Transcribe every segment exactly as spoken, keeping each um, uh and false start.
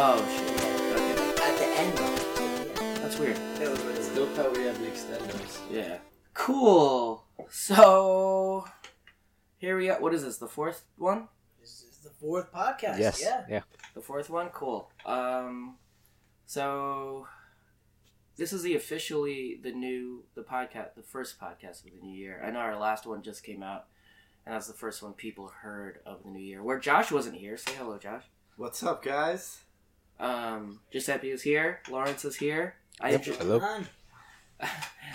Oh, shit. Okay. At the end of it. Yeah. That's weird. It was really Still weird. Thought we had the extenders. Yeah. Cool. So, here we are. What is this? The fourth one? This is the fourth podcast. Yes. Yeah. yeah. The fourth one? Cool. Um, so... This is the officially the new the podcast the first podcast of the new year. I know our last one just came out, and that's the first one people heard of the new year. Where Josh wasn't here. Say hello, Josh. What's up, guys? Um, Giuseppe is here. Lawrence is here. I yep, intru- hello.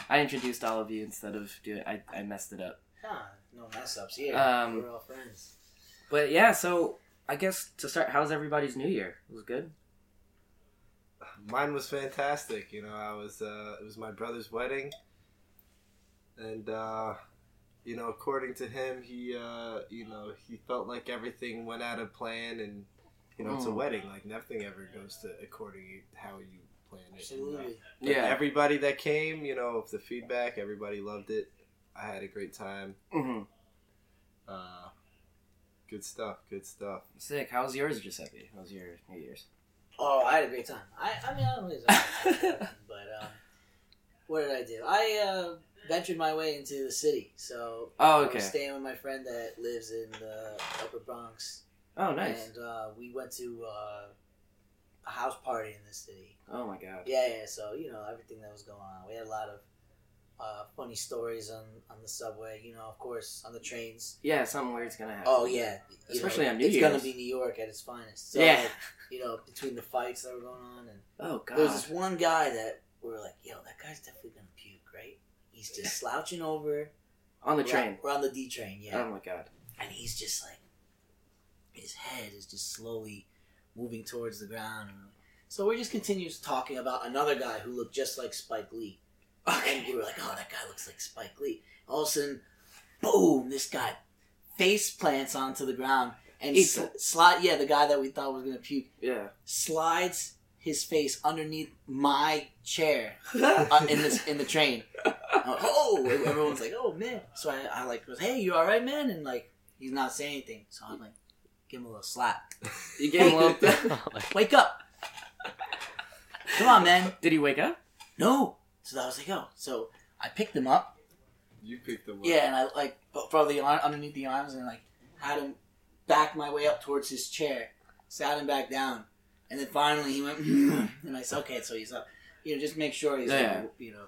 I introduced all of you instead of doing. I I messed it up. Huh, no mess ups here. Um, We're all friends. But yeah, so I guess to start, how's everybody's new year? It was good. Mine was fantastic, you know. I was uh, it was my brother's wedding, and uh, you know, according to him, he uh, you know he felt like everything went out of plan, and you know mm. it's a wedding, like nothing ever goes to according to how you plan it. Absolutely, you know? Yeah. Everybody that came, you know, the feedback, everybody loved it. I had a great time. Mm-hmm. Uh, good stuff, good stuff. Sick. How's yours, Giuseppe? How's your New Year's? Oh, I had a great time. I, I mean, I always but um, what did I do? I uh, ventured my way into the city, so oh, okay. I was staying with my friend that lives in the Upper Bronx. Oh, nice. And uh, we went to uh, a house party in the city. Oh my god. Yeah, yeah. So you know everything that was going on. We had a lot of uh, funny stories on, on the subway. You know, of course, on the trains. Yeah, something weird's gonna happen. Oh yeah, especially know, on New it's Year's. It's gonna be New York at its finest. So, yeah. Like, you know, between the fights that were going on, and oh god, there was this one guy that we were like, "Yo, that guy's definitely gonna puke, right?" He's just slouching over on the we're train. On, we're on the D train, yeah. Oh my god! And he's just like, his head is just slowly moving towards the ground. So we just continues talking about another guy who looked just like Spike Lee, okay. And we were like, "Oh, that guy looks like Spike Lee." All of a sudden, boom! This guy face plants onto the ground. And sl- slide, yeah, the guy that we thought was gonna puke, yeah, slides his face underneath my chair uh, in this in the train. Like, oh, everyone's like, oh man. So I, I like was, hey, you all right, man? And like, he's not saying anything. So I'm like, give him a little slap. You gave him a little. Wake up! Come on, man. Did he wake up? No. So I was like, oh. So I picked him up. You picked him up. Yeah, and I like from the arm underneath the arms and like had him. Backed my way up towards his chair, sat him back down, and then finally he went, mm, and I said, okay, so he's up. You know, just make sure he's yeah. up, you know.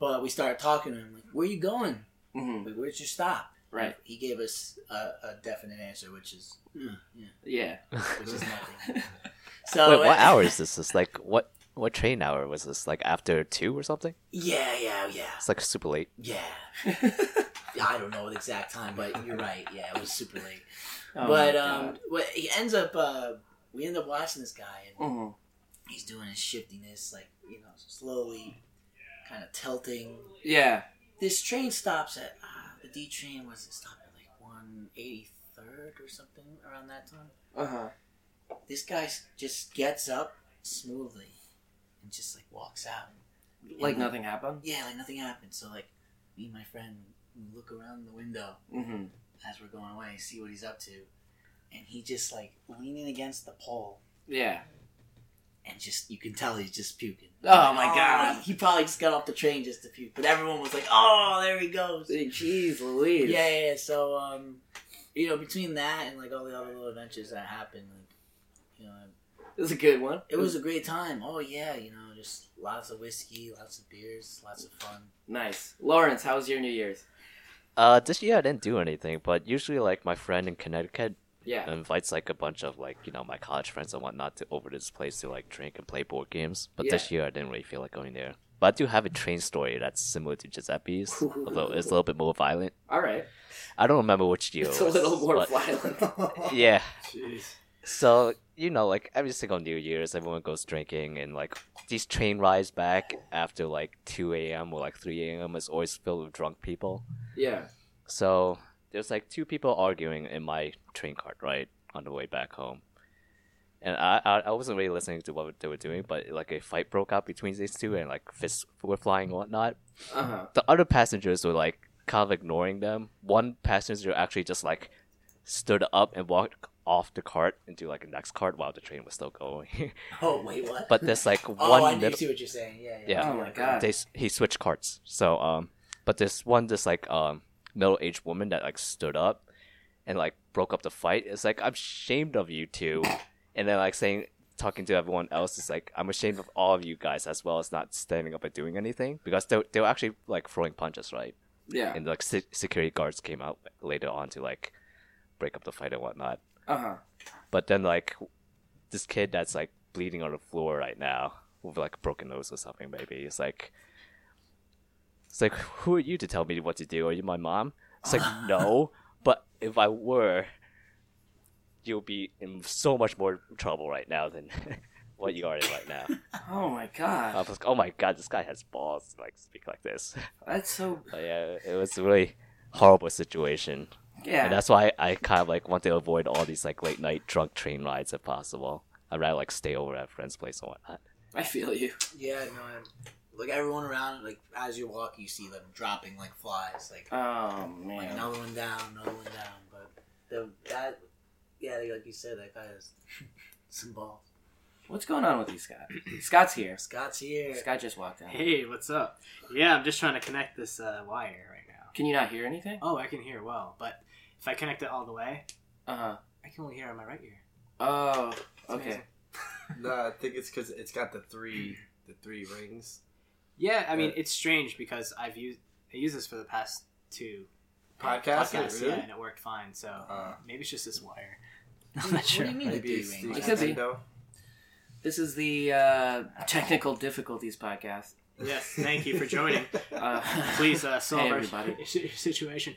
But we started talking to him, like, where you going? Mm-hmm. Like, where'd you stop? Right. And he gave us a, a definite answer, which is, mm, yeah. Yeah. Which is nothing. So, wait, what hour is this? It's like, what what train hour was this? Like, after two or something? Yeah, yeah, yeah. It's like super late. Yeah. I don't know the exact time, but you're right. Yeah, it was super late. Oh but um, well, he ends up, uh, we end up watching this guy, and mm-hmm. he's doing his shiftiness, like, you know, slowly, kind of tilting. Yeah. This train stops at, uh, the D train was it stopped at like one eighty-third or something around that time. Uh-huh. This guy just gets up smoothly and just, like, walks out. Like and, nothing happened? Yeah, like nothing happened. So, like, me and my friend... look around the window mm-hmm. as we're going away, see what he's up to, and he just like leaning against the pole. Yeah, and just you can tell he's just puking. Oh my oh, god! He probably just got off the train just to puke, but everyone was like, "Oh, there he goes!" Jeez, Louise. Yeah, yeah, yeah. So, um, you know, between that and like all the other little adventures that happened, like, you know, it was a good one. It was a great time. Oh yeah, you know, just lots of whiskey, lots of beers, lots of fun. Nice, Lawrence. How was your New Year's? Uh, this year I didn't do anything, but usually, like, my friend in Connecticut yeah. invites, like, a bunch of, like, you know, my college friends and whatnot to over to this place to, like, drink and play board games. But yeah. this year I didn't really feel like going there. But I do have a train story that's similar to Giuseppe's, although it's a little bit more violent. All right. I don't remember which year it's it was. It's a little more but... violent. Yeah. Jeez. So, you know, like, every single New Year's, everyone goes drinking, and, like, these train rides back after, like, two a.m. or, like, three a.m. is always filled with drunk people. Yeah. So, there's, like, two people arguing in my train cart, right, on the way back home. And I I, I wasn't really listening to what they were doing, but, like, a fight broke out between these two, and, like, fists were flying and whatnot. Uh-huh. The other passengers were, like, kind of ignoring them. One passenger actually just, like, stood up and walked off the cart into like the next cart while the train was still going. Oh wait, what? But there's like oh, one. Oh, I middle... see what you're saying. Yeah, yeah. yeah. Oh my god. They, he switched carts. So um, but this one, this like um middle-aged woman that like stood up and like broke up the fight. It's like, I'm ashamed of you two, and then like saying, talking to everyone else, is like, I'm ashamed of all of you guys as well as not standing up and doing anything, because they they were actually like throwing punches, right? Yeah. And like se- security guards came out later on to like break up the fight and whatnot. Uh-huh. But then like this kid that's like bleeding on the floor right now with like a broken nose or something, maybe, it's like it's like who are you to tell me what to do? Are you my mom? It's like no, but if I were, you'll be in so much more trouble right now than what you are in right now. Oh my god. I was like, oh my god, this guy has balls to like speak like this. That's so but yeah, it was a really horrible situation. Yeah. And that's why I kind of like want to avoid all these like late night drunk train rides if possible. I'd rather like stay over at a friend's place or whatnot. I feel you. Yeah, no, I'm... like everyone around, like as you walk, you see them dropping like flies. Like, oh man, like, another one down, another one down. But the, that, yeah, like you said, that guy has some balls. What's going on with you, Scott? Scott's here. Scott's here. Scott just walked in. Hey, what's up? Yeah, I'm just trying to connect this uh, wire right now. Can you not hear anything? Oh, I can hear well, but. If I connect it all the way, uh-huh, I can only hear on my right ear. Oh, okay. No, I think it's because it's got the three, the three rings. Yeah, I mean uh, it's strange because I've used I used this for the past two podcasts, podcasts really? Yeah, and it worked fine. So uh, maybe it's just this wire. I'm not what sure. What do you mean maybe the three rings? It could be. This is the uh, technical difficulties podcast. Yes, thank you for joining. Uh, Please uh, solve hey, everybody. Our situation.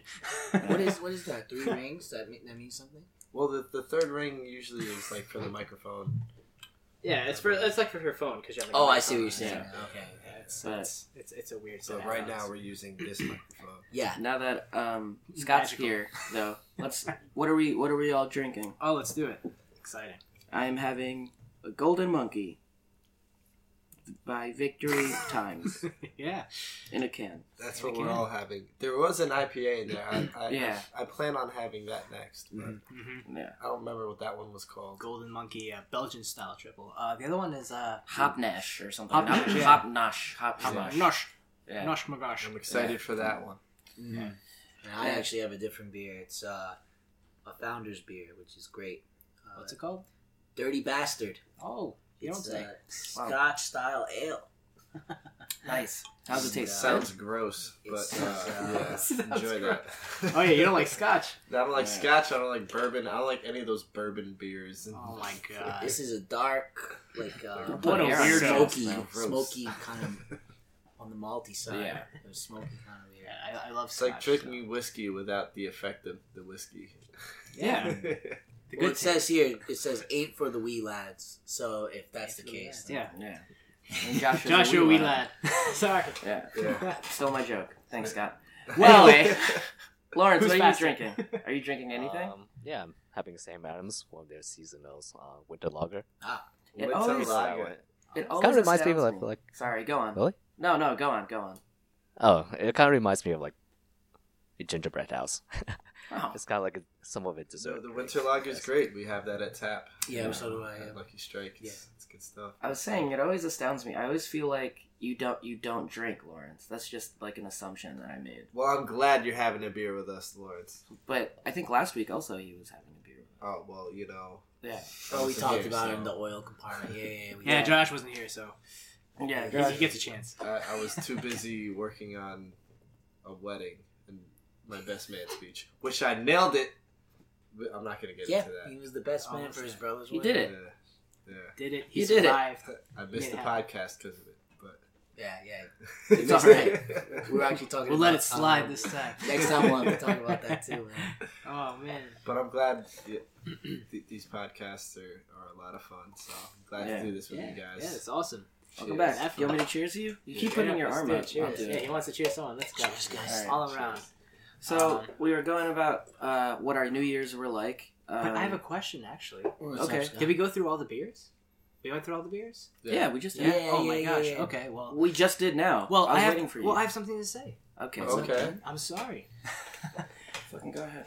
What is what is that? Three rings? That mean, that means something? Well, the the third ring usually is like for the microphone. Yeah, it's for it's like for your phone because you have. Like, oh, I see what you're saying. Yeah. Okay, yeah, it's, but, it's it's it's a weird. So right now we're using this microphone. Yeah. Now that um, Scott's Magical. Here, though, let's. What are we? What are we all drinking? Oh, let's do it. Exciting. I am having a Golden Monkey. By Victory Times. Yeah. In a can. That's in what we're can. All having. There was an I P A in there. I, I, yeah. I, I plan on having that next. But mm-hmm. yeah. I don't remember what that one was called. Golden Monkey, uh, Belgian style triple. Uh, the other one is uh, Hopnosh or something. Hopnosh. Yeah. Hopnosh. Hopnosh. Hopnosh. Yeah. Nosh Magosh. I'm excited yeah. for that one. Mm-hmm. Yeah. And I actually have a different beer. It's uh, a Founder's beer, which is great. Uh, What's it called? Dirty Bastard. Oh. You don't say. Scotch wow. style ale. Nice. How's it taste? Yeah. Sounds gross, but uh, yeah, enjoy gross. That. Oh yeah, you don't like Scotch. I don't like yeah. Scotch. I don't like bourbon. I don't like any of those bourbon beers. Oh my god. This is a dark, like uh, what a weird smoky, smoky kind of on the malty side. Yeah, there's smoky kind of beer. Yeah, I, I love. It's Scotch, like drinking so. Whiskey without the effect of the whiskey. Yeah. Well, it says here, it says eight for the wee lads. So if that's the case, yeah, yeah. Joshua, Joshua wee lad. Sorry, yeah, yeah. Stole my joke. Thanks, Scott. Well, anyway, Lawrence, Who's what are you drinking? Are you drinking anything? Um, yeah, I'm having Sam Adams, one of their seasonals, uh, winter lager. Ah, it winter always lager. It always kind of reminds me of like, like. Sorry, go on. Really? No, no, go on, go on. Oh, it kind of reminds me of like a gingerbread house. Oh. It's kind of like a, some of it dessert. The, the winter lager is great. We have that at Tap. Yeah, yeah. So do I. Yeah. Lucky Strike. It's, yeah, it's good stuff. I was saying it always astounds me. I always feel like you don't you don't drink, Lawrence. That's just like an assumption that I made. Well, I'm glad you're having a beer with us, Lawrence. But I think last week also he was having a beer with us. Oh well, you know. Yeah. Oh, we talked here, about so. It in the oil compartment. Yeah, yeah. Yeah, we yeah Josh wasn't here, so yeah, Josh, he gets a chance. I, I was too busy working on a wedding. My best man speech, which I nailed it. But I'm not gonna get yeah, into that. He was the best man Almost for his that. Brother's wedding. He did it. Yeah, yeah. Did it? He, he did survived. It. I missed yeah. the podcast because of it, but yeah, yeah. It's all right. We're actually talking. We'll about, let it slide um, this time. Next time we'll have to talk about that too. Man. Oh man! But I'm glad yeah, th- these podcasts are, are a lot of fun. So I'm glad yeah. to do this with yeah. you guys. Yeah, it's awesome. Welcome cheers. Back. You want me to cheers you? You yeah. keep putting yeah, your arm up. Cheers. Yeah, he wants to cheer someone. Let's go. Cheers, guys. All around. So um, we were going about uh, what our New Year's were like. Um, but I have a question, actually. Okay. Did we go through all the beers? We went through all the beers? Yeah, yeah we just did. Yeah, yeah, oh, yeah, my gosh. Yeah, yeah. Okay, well. We just did now. Well, I was I have, waiting for you. Well, I have something to say. Okay. Okay. okay. I'm sorry. Fucking go ahead.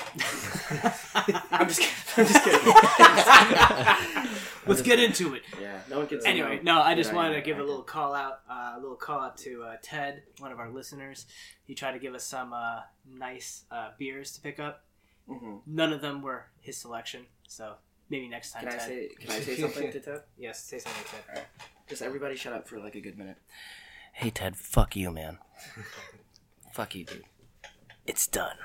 I'm just kidding. I'm just kidding. Let's get into it. Yeah, no one gets it. Anyway, no, I just wanted to give a little call out, uh, a little call out to uh, Ted, one of our listeners. He tried to give us some uh, nice uh, beers to pick up. Mm-hmm. None of them were his selection, so maybe next time, can Ted. I say, can I say something to Ted? Yes, say something to Ted. All right. Just everybody shut up for like a good minute. Hey, Ted, fuck you, man. Fuck you, dude. It's done.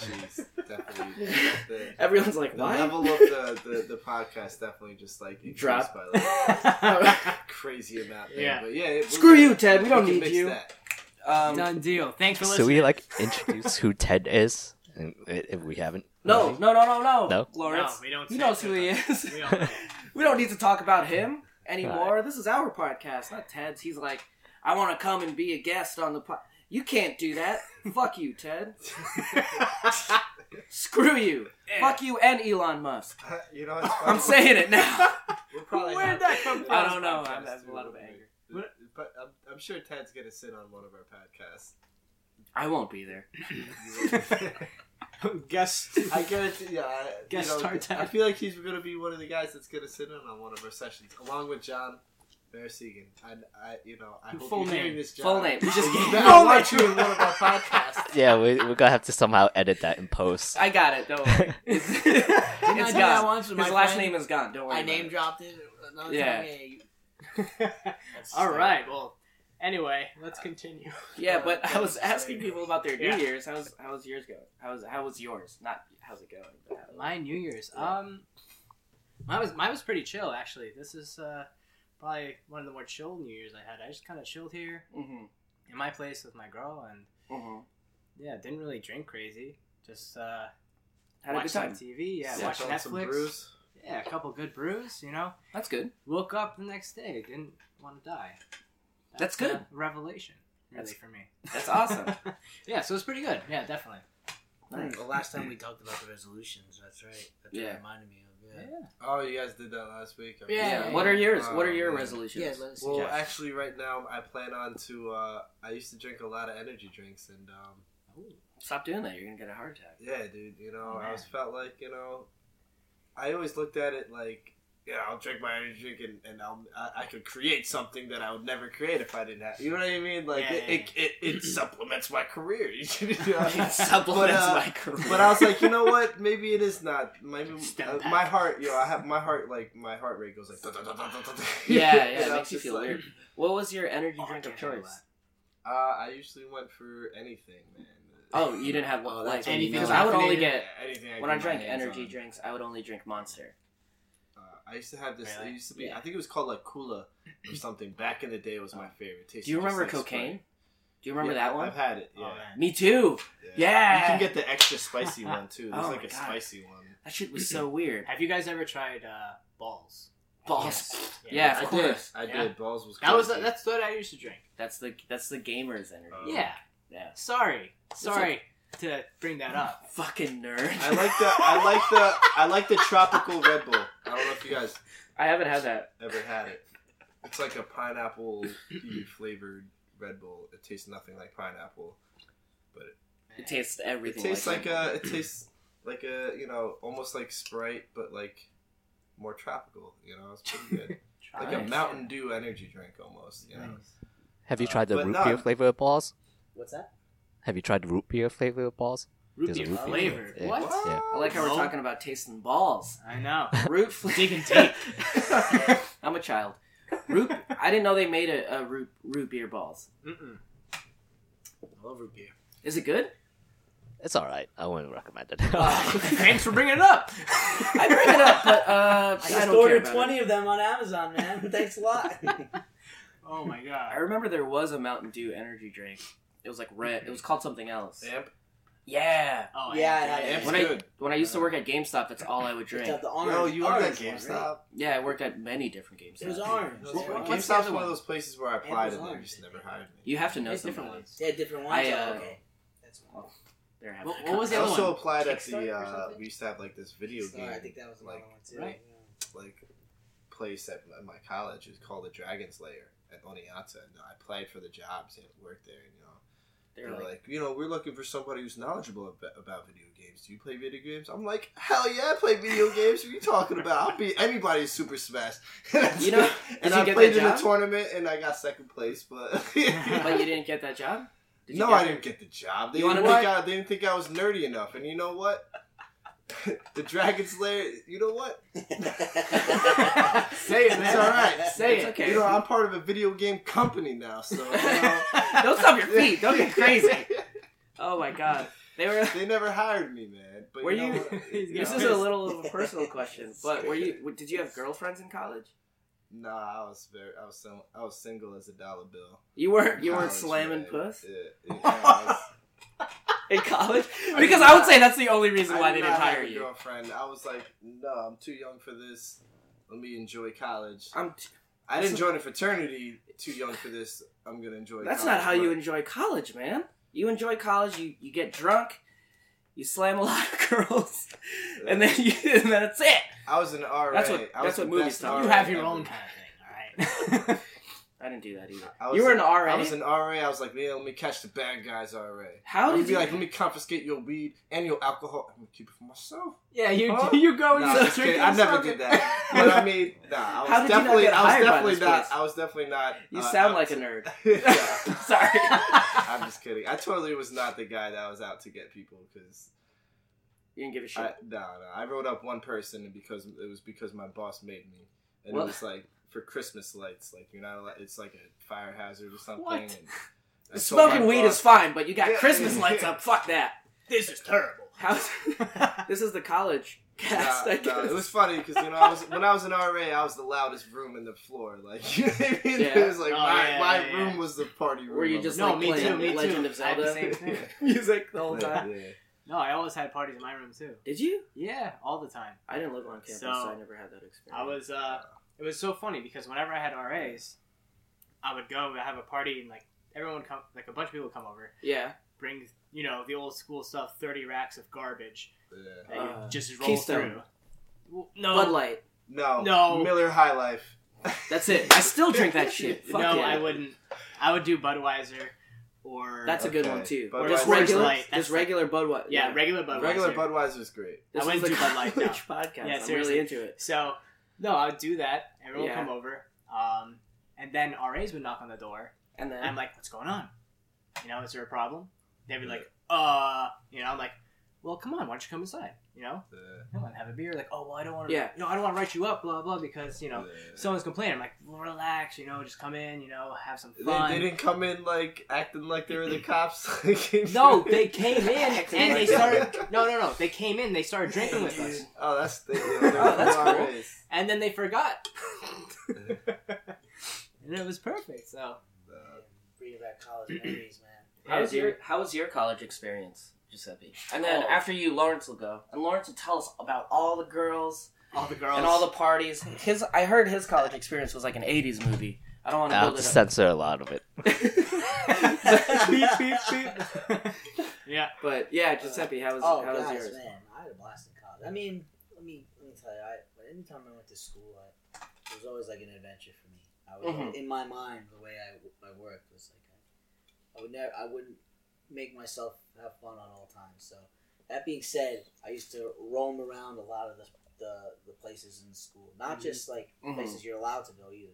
Jeez, definitely. The, Everyone's like, what? The level of the, the, the podcast definitely just like increased Drop. by like crazy amount there. Yeah. But yeah it, Screw you, Ted. We don't we need you. Um, Done deal. Thanks for listening. So we like introduce who Ted is, if we haven't. No, really. no, no, no, no. No, Lawrence. No, we don't. He knows who he is. We don't, know. We don't need to talk about him anymore. Right. This is our podcast, not Ted's. He's like, I want to come and be a guest on the podcast. You can't do that. Fuck you, Ted. Screw you. Yeah. Fuck you and Elon Musk. Uh, you know, I'm saying it now. We'll Where did that come from? I don't know. I have a lot of anger. But, but I'm, I'm sure Ted's going to sit on one of our podcasts. I won't be there. Guest, I guarantee. Yeah, I, guest you know, star Ted. I feel like he's going to be one of the guys that's going to sit in on one of our sessions, along with John. Bear Segan, I, I, you know, I hope full you're name. Hearing this job. Full name. We just you better watch you in one of our podcasts. Yeah, we, we're gonna have to somehow edit that in post. I got it. Don't worry. It's, it's gone. Once His last friend, name is gone. Don't worry. I name it. dropped it. No, yeah. All right. Well, anyway, let's continue. Yeah, but I was asking people about their New yeah. Year's. How's how's yours going? How's how was yours? Not how's it going. How's My New Year's. Yeah. Um, mine was mine was pretty chill actually. This is. Uh, Probably one of the more chill New Year's I had. I just kind of chilled here mm-hmm. in my place with my girl, and mm-hmm. yeah, didn't really drink crazy. Just uh, had a good time. T V, yeah, yeah watched Netflix. Yeah, a couple good brews. You know, that's good. Woke up the next day, didn't want to die. That's, that's good. A revelation, really, that's, for me. That's awesome. Yeah, so it's pretty good. Yeah, definitely. Nice. Well, last time we talked about the resolutions. That's right. That's yeah. what reminded me of. Yeah. Yeah. Oh, you guys did that last week. I mean, yeah. yeah. What are yours? Um, what are your yeah. resolutions? Yeah, let's well, suggest. actually, right now I plan on to. Uh, I used to drink a lot of energy drinks, and um, stop doing that. You're gonna get a heart attack. Yeah, dude. You know, oh, I always felt like you know, I always looked at it like, yeah, I'll drink my energy drink, and, and I'll I, I could create something that I would never create if I didn't have. You know what I mean? Like yeah, it, yeah. It, it it supplements my career. You know what I mean? It supplements but, uh, my career. But I was like, you know what? Maybe it is not. Maybe uh, my heart. You know, I have my heart. Like my heart rate goes like. Da, da, da, da, da, da. Yeah, yeah, it makes you feel like, weird. What was your energy oh, drink of choice? Uh, I usually went for anything, man. Oh, you didn't have well, like anything. Because I would only get anything I when I drank energy on. drinks. I would only drink Monster. I used to have this, really? it used to be, yeah. I think it was called like Kula or something. Back in the day, it was my favorite. Tasted Do you remember like cocaine? Spray. Do you remember yeah, that one? I've had it, yeah. Oh, me too! Yeah. yeah! You can get the extra spicy one too. There's oh like a God. spicy one. That shit was so weird. Have you guys ever tried uh, Balls? Balls? Yes. Yeah, yeah, of course. I did. I did. Yeah. Balls was crazy. That was the, That's what I used to drink. That's the that's the gamer's energy. Oh. Yeah. yeah. Sorry. Sorry. Like, to bring that up. Fucking nerd. I like the I like the I like the tropical Red Bull. I don't know if you guys I haven't had that. Ever had it. It's like a pineapple flavored Red Bull. It tastes nothing like pineapple. But it, it tastes everything. It tastes like, like a it tastes like a, you know, almost like Sprite but like more tropical, you know. It's pretty good. Like a Mountain Dew energy drink almost, you know. Nice. Have you tried the uh, root beer no. flavor of Balls? What's that? Have you tried root beer flavor of Balls? Root beer flavor? Yeah. What? Yeah. I like how we're talking about tasting balls. I know. Root flavor. Digging deep. I'm a child. Root. I didn't know they made a, a root root beer balls. Mm-mm. I love root beer. Is it good? It's all right. I wouldn't recommend it. uh, thanks for bringing it up. I bring it up, but uh, I, I just ordered twenty it. of them on Amazon, man. Thanks a lot. Oh my God. I remember there was a Mountain Dew energy drink. It was like red. It was called something else. Amp? Yeah. Oh, yeah. yeah. Amp's when good. I when I used to work at GameStop, that's all I would drink. The orange, no, you worked at GameStop. Right? Yeah, I worked at many different GameStop. It was orange. Well, well, GameStop's one of those places where I applied and they just never hired me. You have to know it's different ones. Yeah, different ones. I, uh, okay. That's one. Well, they're having well, what was the other I also one? applied at the. Uh, we used to have like this video Kickstarter, game. I think that was like one too. Right? Yeah. Like place at my college. It was called the Dragon Slayer at Oneonta. And I applied for the jobs and worked there. You know. They were like, you know, we're looking for somebody who's knowledgeable about, about video games. Do you play video games? I'm like, hell yeah, I play video games. What are you talking about? I'll beat anybody's Super Smash. You know, and I played in a tournament and I got second place, but but you didn't get that job? Did no, I didn't get the job. They didn't, think I, they didn't think I was nerdy enough. And you know what? The Dragon Slayer, you know what? Say it, man. It's all right. Say it. Okay. You know, I'm part of a video game company now, so. You know. Don't stop your feet. Don't get crazy. Oh, my God. They were. They never hired me, man. But were you? Know, you know, this is a little of a personal question, but were you? Did you have girlfriends in college? Nah, I was very, I was, so, I was single as a dollar bill. You weren't, you weren't slamming man. puss? Yeah, yeah, I was, in college? Because I, I would not, say that's the only reason why did they didn't hire you. Girlfriend, I was like, no, I'm too young for this. Let me enjoy college. I'm. T- I didn't join a fraternity. Too young for this. I'm gonna enjoy. That's college. Not how you enjoy college, man. You enjoy college. You, you get drunk. You slam a lot of girls, and then you, and then that's it. I was an R A. That's what, that's what movies talk. You have your ever. own kind of thing, all right? I didn't do that either. You were an R A? I was an R A. I was like, man, let me catch the bad guys R A. How did you... be like, let me confiscate your weed and your alcohol. I'm going to keep it for myself. Yeah, you huh? you go nah, and you I never did that. But I mean, nah. I was How did definitely, you not get hired I was definitely by this not. I was definitely not. You uh, sound like to... a nerd. Sorry. I'm just kidding. I totally was not the guy that was out to get people because... You didn't give a shit. I, no, no. I wrote up one person because it was because my boss made me. And what? It was like for Christmas lights. Like you're not allowed, it's like a fire hazard or something. What? And smoking weed boss, is fine, but you got yeah, Christmas yeah. lights up. Fuck that. This is terrible. How's, this is the college cast, nah, I guess. Nah, it was funny because you know, I was, when I was an R A, I was the loudest room in the floor. Like, you know what I mean? Yeah. It was like oh, my, yeah, my yeah. room was the party room. Were you just like, no, me playing too, me Legend too. of Zelda music the whole time? Yeah. No, I always had parties in my room, too. Did you? Yeah, all the time. I didn't live on campus, so, so I never had that experience. I was, uh, it was so funny, because whenever I had R As, I would go and have a party, and, like, everyone would come, like, a bunch of people would come over. Yeah. Bring, you know, the old school stuff, thirty racks of garbage. Yeah. That uh, you just roll Keystone. through. Well, no. Bud Light. No. No. Miller High Life. That's it. I still drink that shit. Fuck no, yeah. I wouldn't. I would do Budweiser. Or, that's a okay. good one too. Budweiser. Or just regular, Light. just regular Budweiser. Yeah, regular Budweiser. Regular Budweiser is great. This I went to Bud Light now. Podcast. Yeah, I'm really into it. So, no, I would do that. Everyone yeah. would come over, um, and then R As would knock on the door, and then and I'm like, "What's going on? You know, is there a problem?" They'd be like, "Uh," you know, I'm like, "Well, come on, why don't you come inside? You know, come on, have a beer." Like, "Oh, well, I don't want to. Yeah. No, I don't want to write you up, blah blah, because you know yeah. someone's complaining." I'm like, well, relax, you know, just come in, you know, have some fun. They, they didn't come in like acting like they were the cops. No, they came in and they started. No, no, no, they came in. They started drinking with us. Oh, that's the, yeah, oh, that's cool. Race. And then they forgot, and it was perfect. So, man, bringing back college memories, man. How was your How was your college experience? Giuseppe. And then oh. after you, Lawrence will go. And Lawrence will tell us about all the girls. All the girls. And all the parties. His, I heard his college experience was like an eighties movie. I don't want to I'll build it up. Censor a lot of it. Beep, beep, beep. Yeah. But yeah, Giuseppe, how was, oh, how was yours? Oh, man. I had a blast in college. I mean, let me let me tell you, I, anytime I went to school, I, it was always like an adventure for me. I was, mm-hmm. In my mind, the way I, I worked was like, I, I would never, I wouldn't, make myself have fun on all times. So that being said, I used to roam around a lot of the the, the places in school, not mm-hmm. just like mm-hmm. places you're allowed to go either.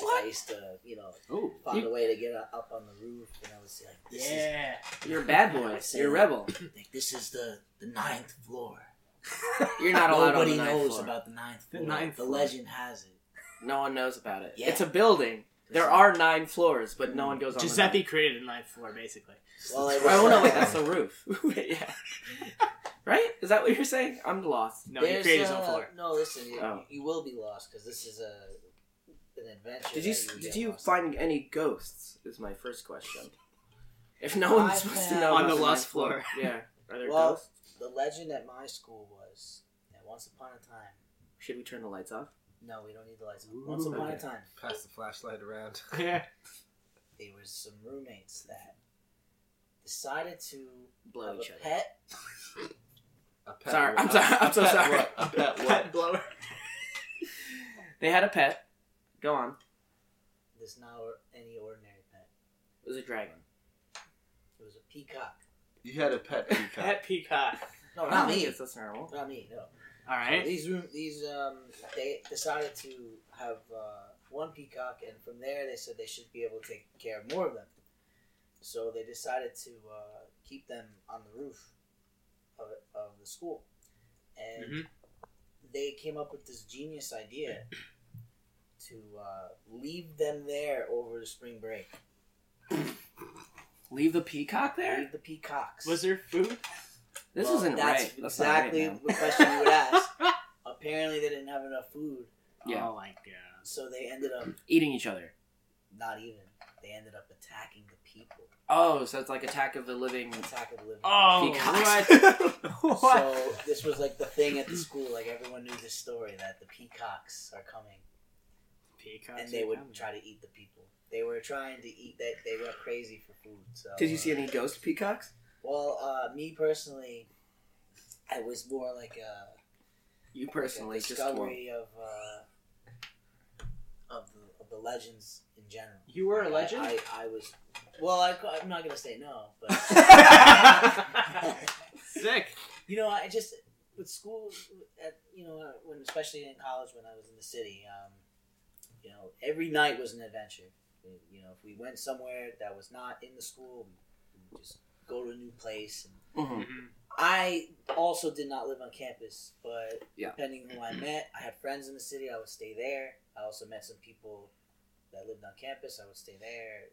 What? I used to, you know, Ooh, find you... a way to get up on the roof, and I was like, this "Yeah, is... you're a bad boy. You're a rebel. Like, this is the, the ninth floor. You're not allowed on the ninth floor. Nobody knows about the ninth floor. The, ninth the floor. Legend has it. No one knows about it. Yeah. It's a building." There are nine floors, but no one goes on. Giuseppe the created a ninth floor, basically. Well, I oh, no, wait, that's the roof. Wait, yeah. Right? Is that what you're saying? I'm lost. No, There's, he created his own floor. Uh, no, listen, you, oh. you will be lost, because this is a, an adventure. Did you you Did you find in. any ghosts, is my first question. If no one's I supposed to know. On the lost floor. floor. Yeah. Are there well, ghosts? The legend at my school was that once upon a time... Should we turn the lights off? No, we don't need the lights on. Once upon okay. a time. Pass the flashlight around. Yeah. There was some roommates that decided to blow each a other. Pet. a pet. Sorry, I'm sorry. I'm so sorry. What? A pet what? Pet blower. They had a pet. Go on. There's not any ordinary pet. It was a dragon. peacock. You had a pet peacock. Pet peacock. No, not me. It's a normal. Not me. No. All right. So these these um they decided to have uh, one peacock, and from there they said they should be able to take care of more of them. So they decided to uh, keep them on the roof of of the school, and mm-hmm. they came up with this genius idea to uh, leave them there over the spring break. Leave the peacock there? Leave the peacocks. Was there food? This well, isn't that's right. That's exactly right the question you would ask. Apparently, they didn't have enough food. Yeah. Oh, my God. So they ended up... eating each other. Not even. They ended up attacking the people. Oh, so it's like Attack of the Living... Attack of the Living. Oh, peacocks. What? What? So this was like the thing at the school. Like, everyone knew this story that the peacocks are coming. Peacocks And they would coming. Try to eat the people. They were trying to eat that. They went crazy for food. So, did you see any ghost peacocks? Well, uh, me personally, I was more like a you personally like a discovery just of uh, of the of the legends in general. You were like a legend. I, I, I was. Well, I, I'm not gonna say no, but sick. You know, I just with school, at, you know, when especially in college when I was in the city, um, you know, every night was an adventure. You know, if we went somewhere that was not in the school, we just go to a new place. And mm-hmm. I also did not live on campus, but yeah. depending who I met, I had friends in the city. I would stay there. I also met some people that lived on campus. I would stay there.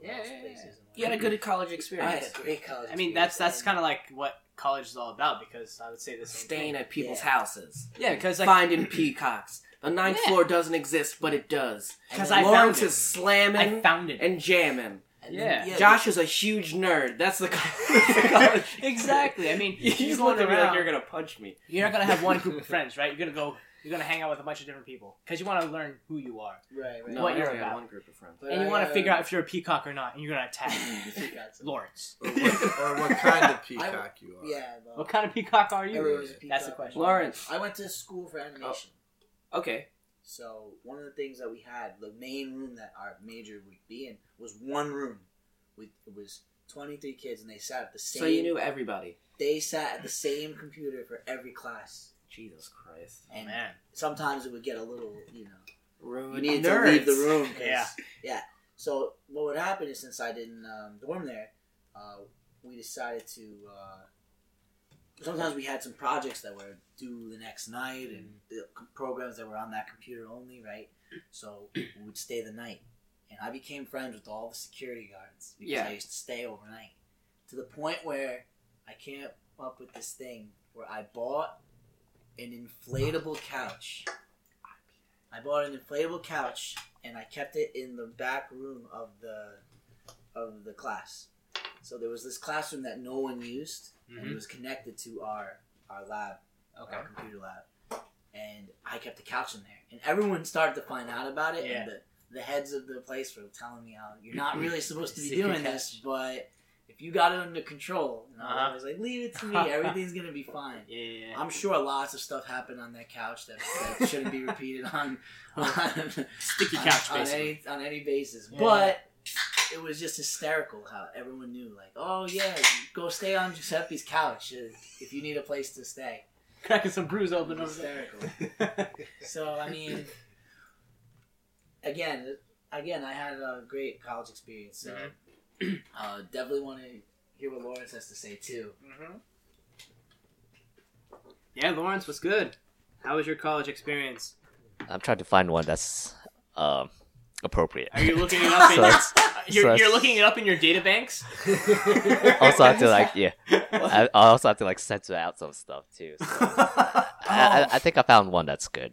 Yeah, yeah, yeah. You had a good college experience. I had a great college experience. I mean, that's that's kind of like what college is all about, because I would say the same Staying thing. At people's yeah. houses. Yeah, because like, finding peacocks. The ninth yeah. floor doesn't exist, but it does. Because I Lawrence found it. Is slamming I found it. And jamming. And yeah. Then, yeah, Josh is a huge nerd. That's the college. Exactly. I mean, you look around like you're gonna punch me. You're not gonna have one group of friends, right? You're gonna go. You're gonna hang out with a bunch of different people because you want to learn who you are, right? right. No, what you're about. One group of friends, but and you want to uh, figure out if you're a peacock or not, and you're gonna attack Lawrence, or what, or what kind of peacock I, you are. Yeah. Well, what kind of peacock are you? Peacock. That's the question, Lawrence. I went to school for animation. Oh. Okay. So one of the things that we had, the main room that our major would be in, was one room. With it was twenty-three kids, and they sat at the same. So you knew everybody. They sat at the same computer for every class. Jesus Christ! And man, sometimes it would get a little, you know, ruined. You needed to leave the room. yeah, yeah. So what would happen is, since I didn't um, dorm there, uh, we decided to. Uh, Sometimes we had some projects that were due the next night and the programs that were on that computer only, right? So we would stay the night. And I became friends with all the security guards because yeah. I used to stay overnight. To the point where I came up with this thing where I bought an inflatable couch. I bought an inflatable couch and I kept it in the back room of the of the class. So there was this classroom that no one used. Mm-hmm. And it was connected to our, our lab, okay. our computer lab. And I kept the couch in there. And everyone started to find out about it. Yeah. And the, the heads of the place were telling me, how you're not really supposed to be doing this, but if you got it under control. And uh-huh. I was like, leave it to me. Everything's going to be fine. Yeah, yeah, yeah. I'm sure lots of stuff happened on that couch that, that shouldn't be repeated on, on sticky couch on, on, any, on any basis. Yeah. But... it was just hysterical how everyone knew, like, oh, yeah, go stay on Giuseppe's couch if you need a place to stay. Cracking some brews open up. Hysterical. So, I mean, again, again, I had a great college experience. So, mm-hmm. uh, definitely want to hear what Lawrence has to say, too. Mm-hmm. Yeah, Lawrence, what's good? How was your college experience? I'm trying to find one that's uh, appropriate. Are you looking it up in so You're, so you're looking it up in your data banks? Also have to like yeah. I, I also have to like censor out some stuff too. So. oh. I, I think I found one that's good.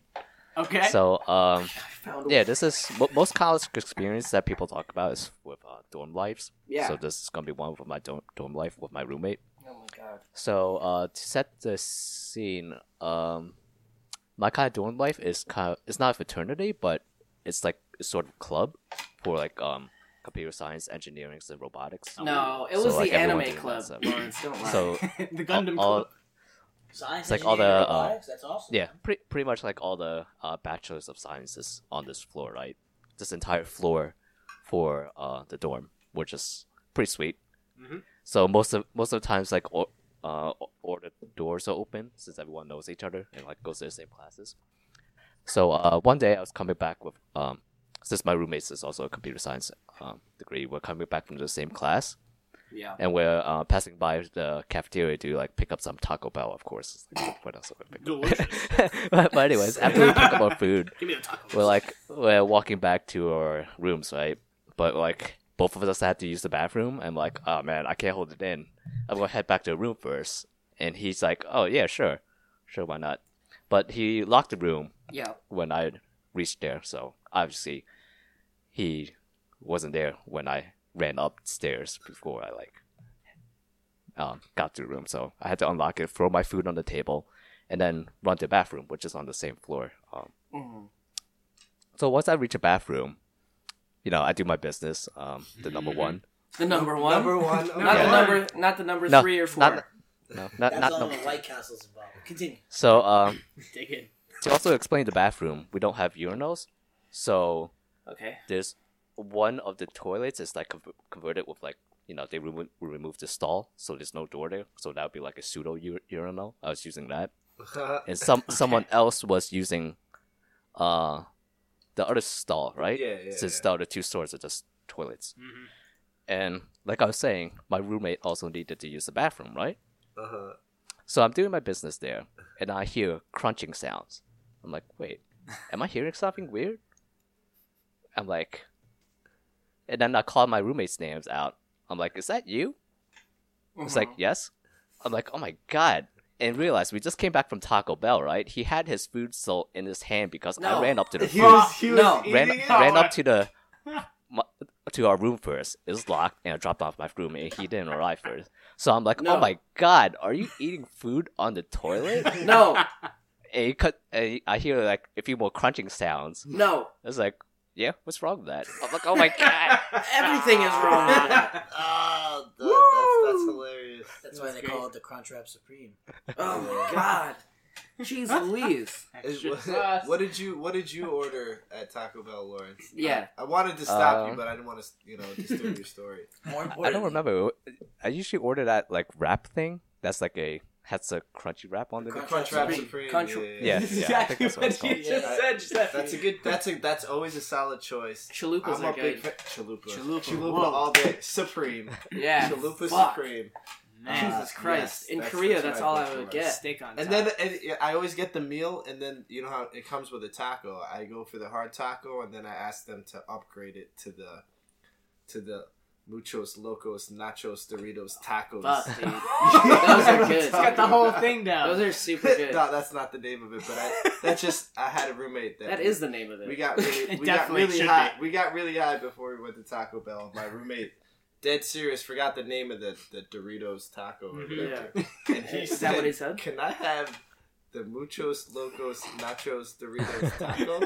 Okay. So um, yeah, this is most college experience that people talk about is with uh, dorm lives. Yeah. So this is gonna be one with my dorm, dorm life with my roommate. Oh my god. So uh, to set the scene, um, my kind of dorm life is kind of, it's not a fraternity, but it's like a sort of club for like um. computer science, engineering, and robotics. No, it so, was like, the anime club. Lawrence, don't lie. So the Gundam all, all, club. Science, like all the uh, robotics. That's awesome. Yeah, pretty pretty much like all the uh, bachelors of sciences on this floor, right? This entire floor for uh, the dorm, which is pretty sweet. Mm-hmm. So most of most of the times, like, or, uh, or the doors are open since everyone knows each other and like goes to the same classes. So uh, one day I was coming back with um, since my roommates is also a computer science um, degree, we're coming back from the same class. Yeah. And we're uh, passing by the cafeteria to like pick up some Taco Bell, of course. Like, what else are we pick up? but, but anyways, after we pick up our food, give me a taco. We're like we're walking back to our rooms, right? But like both of us had to use the bathroom. I'm like, oh man, I can't hold it in. I'm gonna head back to the room first. And he's like, oh yeah, sure, sure, why not? But he locked the room. Yeah. When I reached there, so obviously he wasn't there when I ran upstairs before I like um, got to the room, so I had to unlock it, throw my food on the table, and then run to the bathroom, which is on the same floor. Um, mm-hmm. So once I reach the bathroom, you know, I do my business. Um, the number one, the number one, number one, okay. not yeah. the number, not the number no, three or four. Not, no, not That's not all number the White Castle's about. Continue. So um, take it. To also explain the bathroom, we don't have urinals, so okay, there's. One of the toilets is like converted with like, you know, they remo- removed the stall, so there's no door there, so that would be like a pseudo ur- urinal. I was using that, and some okay. someone else was using, uh, the other stall, right? Yeah, yeah. Since yeah. the two stores are just toilets, mm-hmm. and like I was saying, my roommate also needed to use the bathroom, right? Uh huh. So I'm doing my business there, and I hear crunching sounds. I'm like, wait, am I hearing something weird? I'm like. And then I called my roommate's names out. I'm like, is that you? Mm-hmm. It's like, yes. I'm like, oh my God. And realized we just came back from Taco Bell, right? He had his food salt in his hand because no. I ran up to the he food. Was, he no. was ran, ran up to the my, to our room first. It was locked and I dropped off my room and he didn't arrive first. So I'm like, no. oh my God, are you eating food on the toilet? no. And, he cut, and I hear like a few more crunching sounds. No. It's like, yeah, what's wrong with that? I'm like, oh my God. Everything is wrong with that. Oh, the, that's, that's hilarious. That's, that's why great. They call it the Crunchwrap Supreme. Oh my God. Jeez Louise. Is, what, what did you What did you order at Taco Bell, Lawrence? Yeah. I, I wanted to stop um, you, but I didn't want to, you know, disturb your story. More important. I don't remember. I usually order that, like, wrap thing. That's like a... Has a crunchy wrap on the Crunch Wrap Supreme. Crunchy. Yeah, yeah, yeah. Exactly that's what, what you just yeah. said. That's a good. That's a. That's always a solid choice. Chalupa's I'm a good. Fa- Chalupa. Chalupa. Chalupa all day. Supreme. Yeah. Chalupa Fuck. Supreme. Man. Jesus Christ! Yes, in that's, Korea, that's, that's all I would get. Steak on. And top. then and I always get the meal, and then you know how it comes with a taco. I go for the hard taco, and then I ask them to upgrade it to the, to the. Muchos, Locos, Nachos, Doritos, Tacos. Fuck, dude. Those are good. It's got the whole thing down. Those are super good. No, that's not the name of it, but I, that's just, I had a roommate that. That we, is the name of it. We got really, we got really high. Be. We got really high before we went to Taco Bell. My roommate, dead serious, forgot the name of the, the Doritos Taco. Or whatever. Yeah. And he is said, that what he said? Can I have the Muchos, Locos, Nachos, Doritos, Taco?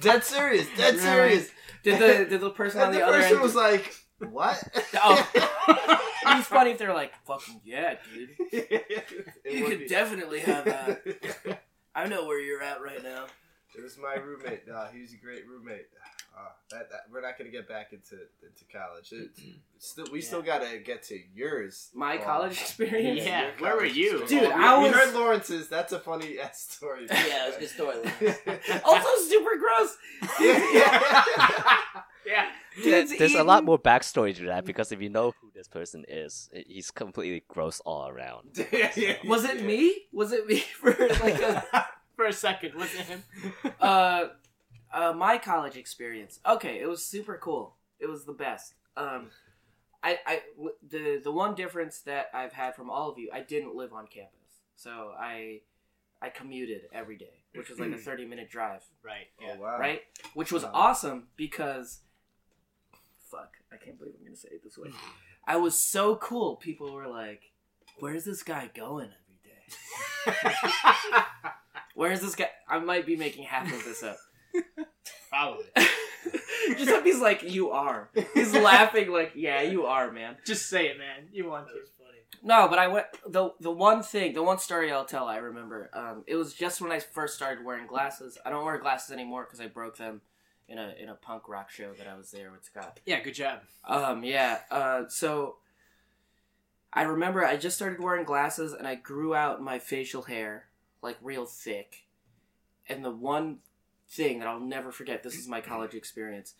Dead serious, dead serious. Did the did the person and on the, the other person end was like, "What?" Oh, it'd be funny if they're like, "Fucking yeah, dude! You could be. Definitely have that." I know where you're at right now. It was my roommate. Uh, he was a great roommate. Uh, that, that, we're not gonna get back into into college. It, still, we yeah. still gotta get to yours. My um, college experience. Yeah, college where were you, experience. dude? Oh, I we was... heard Lawrence's. That's a funny ass story. Yeah, it's a good story. Also, super gross. yeah. yeah. Dude's There's eating... a lot more backstory to that because if you know who this person is, he's completely gross all around. yeah, yeah. Was it yeah. me? Was it me for like a? For a second, was it him? uh, uh, my college experience. Okay, it was super cool. It was the best. Um, I, I, w- the the one difference that I've had from all of you, I didn't live on campus, so I, I commuted every day, which was like a thirty minute drive. Right. Yeah. Oh wow. Right, which was wow. awesome because, fuck, I can't believe I'm gonna say it this way. I was so cool. People were like, "Where's this guy going every day?" Where is this guy? I might be making half of this up. Probably. Just hope he's like, you are. He's laughing like, yeah, you are, man. Just say it, man. You want to. That was funny. No, but I went, the the one thing, the one story I'll tell, I remember, um, it was just when I first started wearing glasses. I don't wear glasses anymore because I broke them in a in a punk rock show that I was there with Scott. Yeah, good job. Um, yeah. Uh, so I remember I just started wearing glasses and I grew out my facial hair like real thick. And the one thing that I'll never forget, this is my college experience,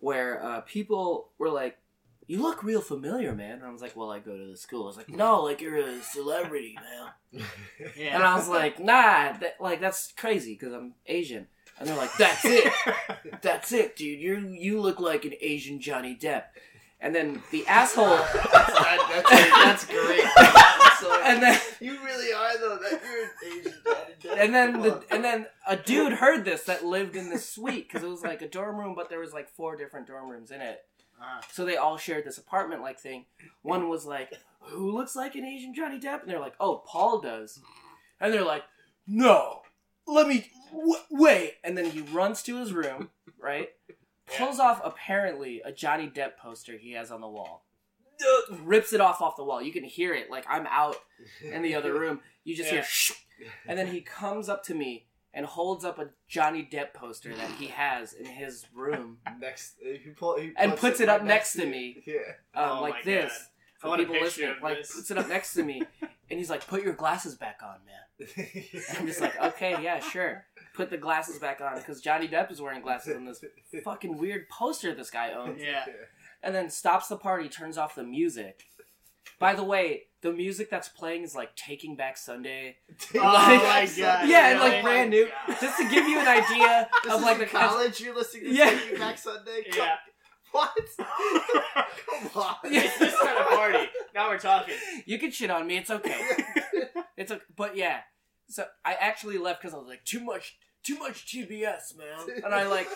where uh, people were like, "You look real familiar, man." And I was like, "Well, I go to the school." I was like, "No, like you're a celebrity, man." Yeah. And I was like, "Nah, that, like that's crazy because I'm Asian." And they're like, "That's it, that's it, dude. You you look like an Asian Johnny Depp." And then the asshole. that's, that, that's, that's great. That's so, and then you really are though. That you're an Asian Johnny Depp. And then the, and then a dude heard this that lived in this suite because it was like a dorm room, but there was like four different dorm rooms in it. So they all shared this apartment-like thing. One was like, "Who looks like an Asian Johnny Depp?" And they're like, "Oh, Paul does." And they're like, "No, let me, w- wait. And then he runs to his room, right? Pulls off, apparently, a Johnny Depp poster he has on the wall. Rips it off off the wall. You can hear it. Like, I'm out in the other room. You just yeah. hear, shh. And then he comes up to me and holds up a Johnny Depp poster that he has in his room next, he pull, he and puts it, it up next, next to me, yeah. um, oh like this. God. For I want people listening, like this. Puts it up next to me, and he's like, "Put your glasses back on, man." And I'm just like, "Okay, yeah, sure." Put the glasses back on because Johnny Depp is wearing glasses on this fucking weird poster this guy owns. Yeah, and then stops the party, turns off the music. By the way, the music that's playing is like Taking Back Sunday. Oh like, my god! Yeah, and like brand new. God. Just to give you an idea this of like the college cons- you're listening to yeah. Taking Back Sunday. Come, yeah. What? Come on! It's this kind of party. Now we're talking. You can shit on me. It's okay. It's okay. But yeah, so I actually left because I was like too much, too much T B S, man. And I like,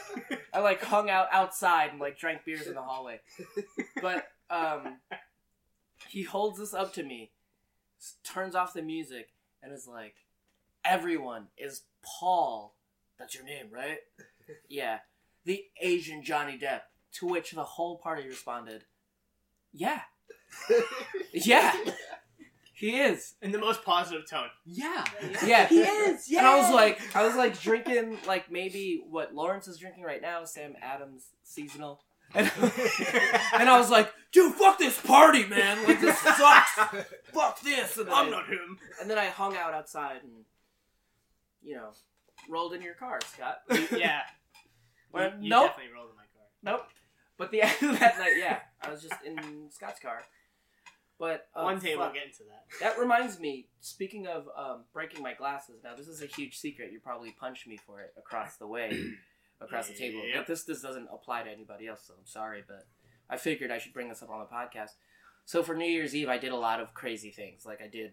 I like hung out outside and like drank beers in the hallway. But um. He holds this up to me, turns off the music, and is like, "Everyone is Paul. That's your name, right? Yeah. The Asian Johnny Depp." To which the whole party responded, "Yeah. Yeah. He is." In the most positive tone. Yeah. Yeah. He is. Yeah. And I was like, I was like drinking like maybe what Lawrence is drinking right now, Sam Adams seasonal. And, and I was like, "Dude, fuck this party, man. Like, this sucks. Fuck this." And I'm I, not him. And then I hung out outside and, you know, rolled in your car, Scott. You, yeah. Well, you nope. definitely rolled in my car. Nope. But the end of that night, yeah, I was just in Scott's car. But um, one day we'll get into that. That reminds me, speaking of um, breaking my glasses, now this is a huge secret. You probably punched me for it across the way. Across the table, yep. But this, this doesn't apply to anybody else, so I'm sorry, but I figured I should bring this up on the podcast. So for New Year's Eve, I did a lot of crazy things. Like, I did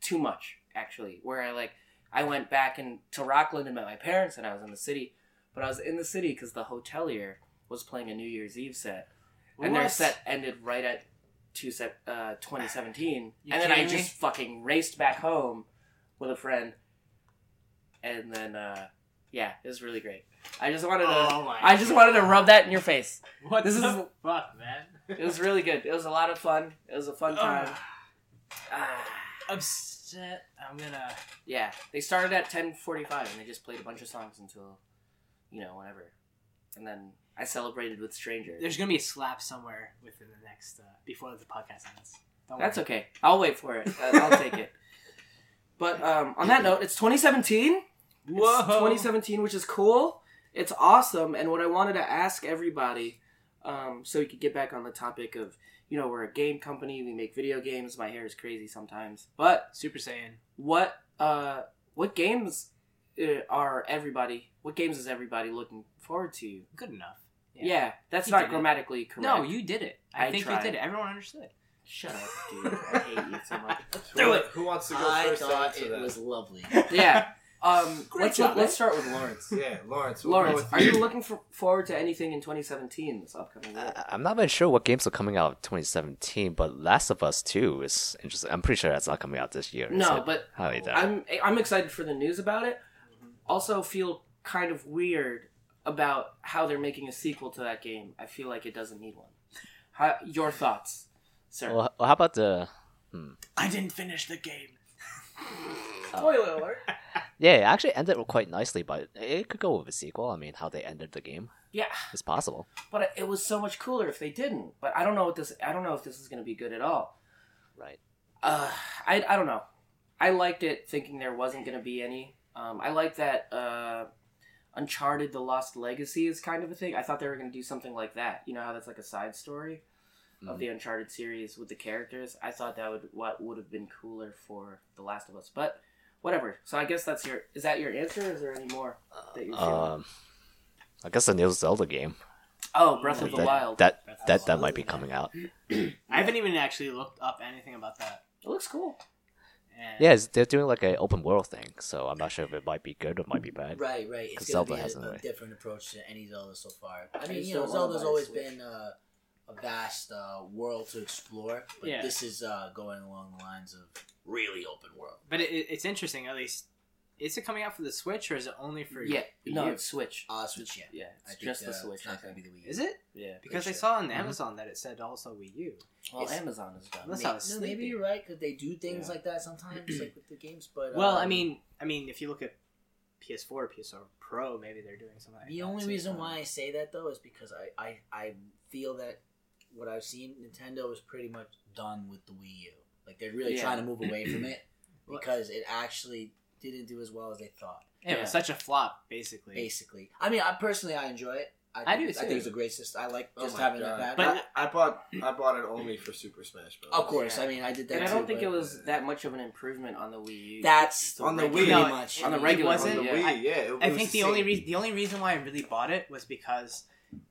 too much, actually, where I, like, I went back in, to Rockland and met my parents, and I was in the city, but I was in the city because the hotelier was playing a New Year's Eve set, and what? Their set ended right at two set, uh, twenty seventeen, you and then I me? just fucking raced back home with a friend, and then, uh, yeah, it was really great. I just wanted to oh I just God. wanted to rub that in your face. What this the is, fuck, man? It was really good. It was a lot of fun. It was a fun time. Oh. Ah. Upset. I'm gonna Yeah. They started at ten forty five and they just played a bunch of songs until you know, whenever. And then I celebrated with strangers. There's gonna be a slap somewhere within the next uh, before the podcast ends. Don't That's worry. okay. I'll wait for it. Uh, I'll take it. But um, on that note, it's twenty seventeen. Whoa. It's twenty seventeen, which is cool. It's awesome. And what I wanted to ask everybody, um, so we could get back on the topic of, you know, we're a game company. We make video games. My hair is crazy sometimes. But Super Saiyan. What uh, what games are everybody, what games is everybody looking forward to? Good enough. Yeah. yeah that's you not grammatically it. correct. No, you did it. I, I think tried. you did it. Everyone understood it. Shut up, dude. I hate you so much. Do it. Who wants to go I first? I thought it that? was lovely. Yeah. Um, let's, job, let's start with Lawrence. Yeah, Lawrence. We'll Lawrence, are you looking for, forward to anything in twenty seventeen this upcoming year? Uh, I'm not even sure what games are coming out of twenty seventeen, but Last of Us two is interesting. I'm pretty sure that's not coming out this year. No, but I'm I'm excited for the news about it. Mm-hmm. Also feel kind of weird about how they're making a sequel to that game. I feel like it doesn't need one. How, your thoughts, sir? Well, how about the... Hmm. I didn't finish the game. Spoiler alert. Yeah, it actually ended quite nicely, but it could go with a sequel. I mean, how they ended the game. Yeah, as possible. But it was so much cooler if they didn't. But I don't know what this. I don't know if this is going to be good at all. Right. Uh, I I don't know. I liked it, thinking there wasn't going to be any. Um, I like that uh, Uncharted: The Lost Legacy is kind of a thing. I thought they were going to do something like that. You know how that's like a side story of the Uncharted series with the characters. I thought that would what would have been cooler for The Last of Us, but whatever. So I guess that's your is that your answer? Or is there any more that you're feeling? Um, I guess the new Zelda game. Oh, Breath of the that, Wild. That that that, that might be coming out. I haven't even actually looked up anything about that. It looks cool. And yeah, they're doing like an open world thing, so I'm not sure if it might be good or might be bad. Right, right. It's gonna Zelda be a, hasn't a different approach to any Zelda so far. I mean, you know, Zelda's always been. Uh, A vast uh, world to explore, but yeah. this is uh, going along the lines of really open world. But it, it, it's interesting, at least. Is it coming out for the Switch or is it only for? Yeah, you? no, it's Switch. Uh, Switch, yeah, yeah. It's I just think, the uh, Switch. It's not going to be the Wii U. Is it? Yeah, because I sure. saw on mm-hmm. Amazon that it said also Wii U. Well, it's, Amazon is done. Maybe, no, maybe you're right because they do things yeah. like that sometimes, like with the games. But well, um, I mean, I mean, if you look at P S four, or P S four Pro, maybe they're doing something. The like only that reason why I say that though is because I, I, I feel that. What I've seen, Nintendo is pretty much done with the Wii U. Like, they're really yeah. trying to move away from it because it actually didn't do as well as they thought. Yeah, yeah. It was such a flop, basically. Basically. I mean, I personally, I enjoy it. I, think, I do, too. I think it's a great system. I like just oh having God. that. But I, I, bought, I bought it only for Super Smash Bros. Of course. Yeah. I mean, I did that, and I don't too, think but, it was that much of an improvement on the Wii U. That's... The on the Wii. No, much. On the regular. On the Wii, yeah. yeah it was I think the only, re- the only reason why I really bought it was because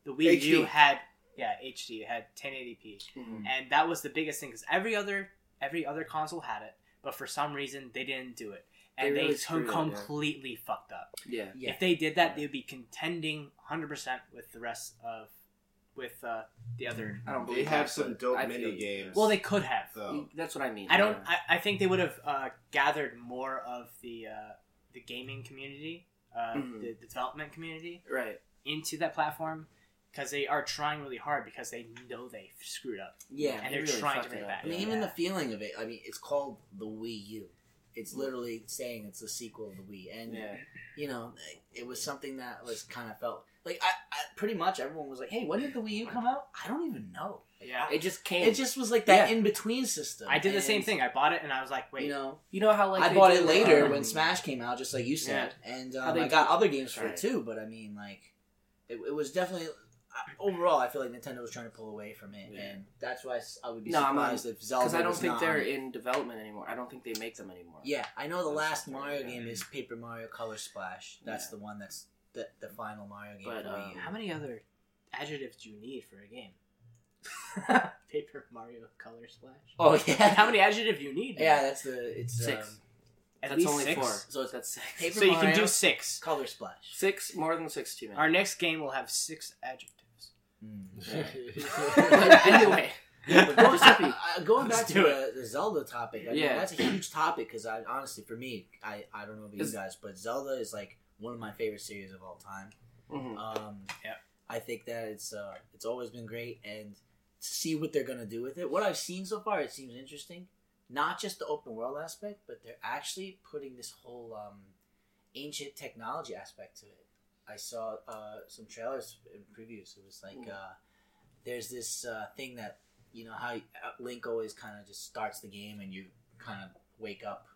the Wii H D. U had... Yeah, H D. It had ten eighty p, mm-hmm. and that was the biggest thing because every other every other console had it, but for some reason they didn't do it, and they, really they com- it, completely yeah. fucked up. Yeah. yeah, if they did that, yeah. they would be contending one hundred percent with the rest of with uh, the other. I don't believe they have that, some dope mini games. Well, they could have. Though. That's what I mean. I don't. Yeah. I, I think they would have uh, gathered more of the uh, the gaming community, uh, mm-hmm. the, the development community, right, into that platform. Because they are trying really hard because they know they screwed up. Yeah. And they're really trying to bring it back. I mean, yeah. even the feeling of it. I mean, it's called the Wii U. It's literally saying it's the sequel of the Wii. And, yeah. you know, it was something that was kind of felt... Like, I, I pretty much everyone was like, hey, when did the Wii U come out? I don't even know. Yeah. It just came. It just was like that yeah. in-between system. I did the same thing. I bought it and I was like, wait. You know, you know how like... I bought it later um, when Smash came out, just like you said. Yeah. And um, I got other games for right. it, too. But, I mean, like, it, it was definitely... Overall, I feel like Nintendo was trying to pull away from it, yeah. and that's why I would be no, surprised not, if Zelda because I don't think not. they're in development anymore. I don't think they make them anymore. Yeah, I know the that's last Mario game is Paper Mario Color Splash. That's yeah. the one that's the, the final Mario game. But um, how many other adjectives do you need for a game? Paper Mario Color Splash. Oh yeah. How many adjectives do you need? Yeah, that's the it's six. Um, At that's least only six? Four. So it's that's six. Paper so Mario, you can do six. Color Splash. Six, more than six too many. Our next game will have six adjectives. Mm. Right. anyway. Yeah, going, going back to the, the Zelda topic, I mean, yeah. that's a huge topic because I honestly, for me, I, I don't know about you guys, but Zelda is like one of my favorite series of all time. Mm-hmm. Um, yeah. I think that it's uh, it's always been great, and to see what they're going to do with it. What I've seen so far, it seems interesting. Not just the open world aspect, but they're actually putting this whole um, ancient technology aspect to it. I saw uh, some trailers and previews. It was like uh, there's this uh, thing that, you know, how Link always kind of just starts the game and you kind of wake up,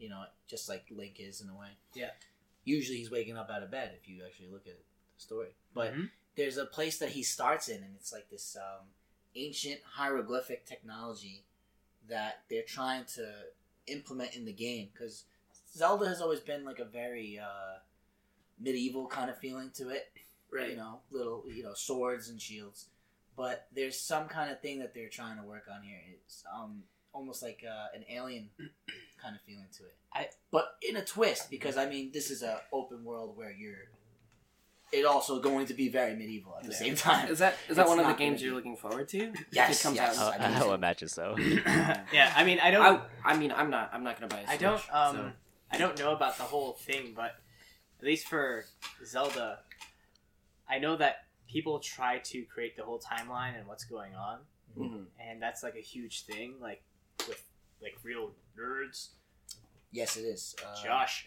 you know, just like Link is in a way. Yeah. Usually he's waking up out of bed if you actually look at the story. But mm-hmm. there's a place that he starts in, and it's like this um, ancient hieroglyphic technology that they're trying to implement in the game, because Zelda has always been like a very uh, medieval kind of feeling to it, right? You know, little you know swords and shields, but there's some kind of thing that they're trying to work on here. It's um almost like uh, an alien kind of feeling to it. I but in a twist, because I mean this is an open world where you're. It also going to be very medieval at the yeah. same time. Is that is that it's one of the games you're looking forward to? Yes, it comes yes. out. I will imagine so. yeah, I mean, I don't. I, I mean, I'm not. I'm not gonna buy a Switch. I don't. Um, so. I don't know about the whole thing, but at least for Zelda, I know that people try to create the whole timeline and what's going on, mm-hmm. and that's like a huge thing, like with like real nerds. Yes, it is. Uh, Josh.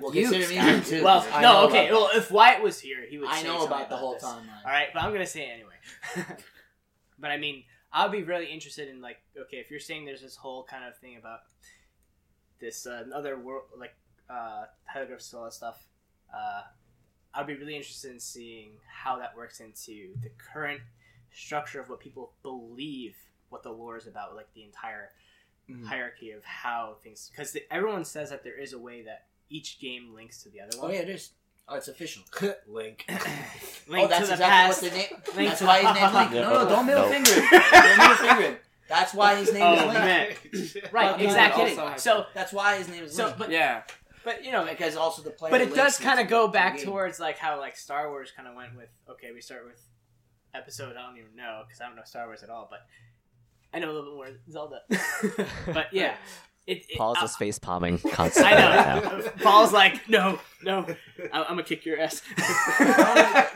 Well, you. Me too, well, no, okay. Well, if Wyatt was here, he would I say know about, about the whole this. timeline. All right, but I'm going to say it anyway. But, I mean, I'll be really interested in, like, okay, if you're saying there's this whole kind of thing about this uh, other world, like, uh, Telegraph Soul stuff, uh, I'll be really interested in seeing how that works into the current structure of what people believe what the lore is about, like, the entire... Mm. hierarchy of how things, because everyone says that there is a way that each game links to the other one. Oh yeah, it is. Oh, it's official. Link. Link oh, that's to the exactly past. What the name. Link that's why his name's Link. No, no, don't middle no. finger it. Don't middle finger it. That's why his name oh, is Link. Man. Right, exactly. So that's why his name is Link. So, but, yeah, but you know, because also the player. But it does kind of go back towards like how like Star Wars kind of went with. Okay, we start with episode. I don't even know because I don't know Star Wars at all, but. I know a little bit more Zelda, but yeah, it, it, Paul's just face palming constantly. I know. Right now. Paul's like, no, no, I'm, I'm gonna kick your ass.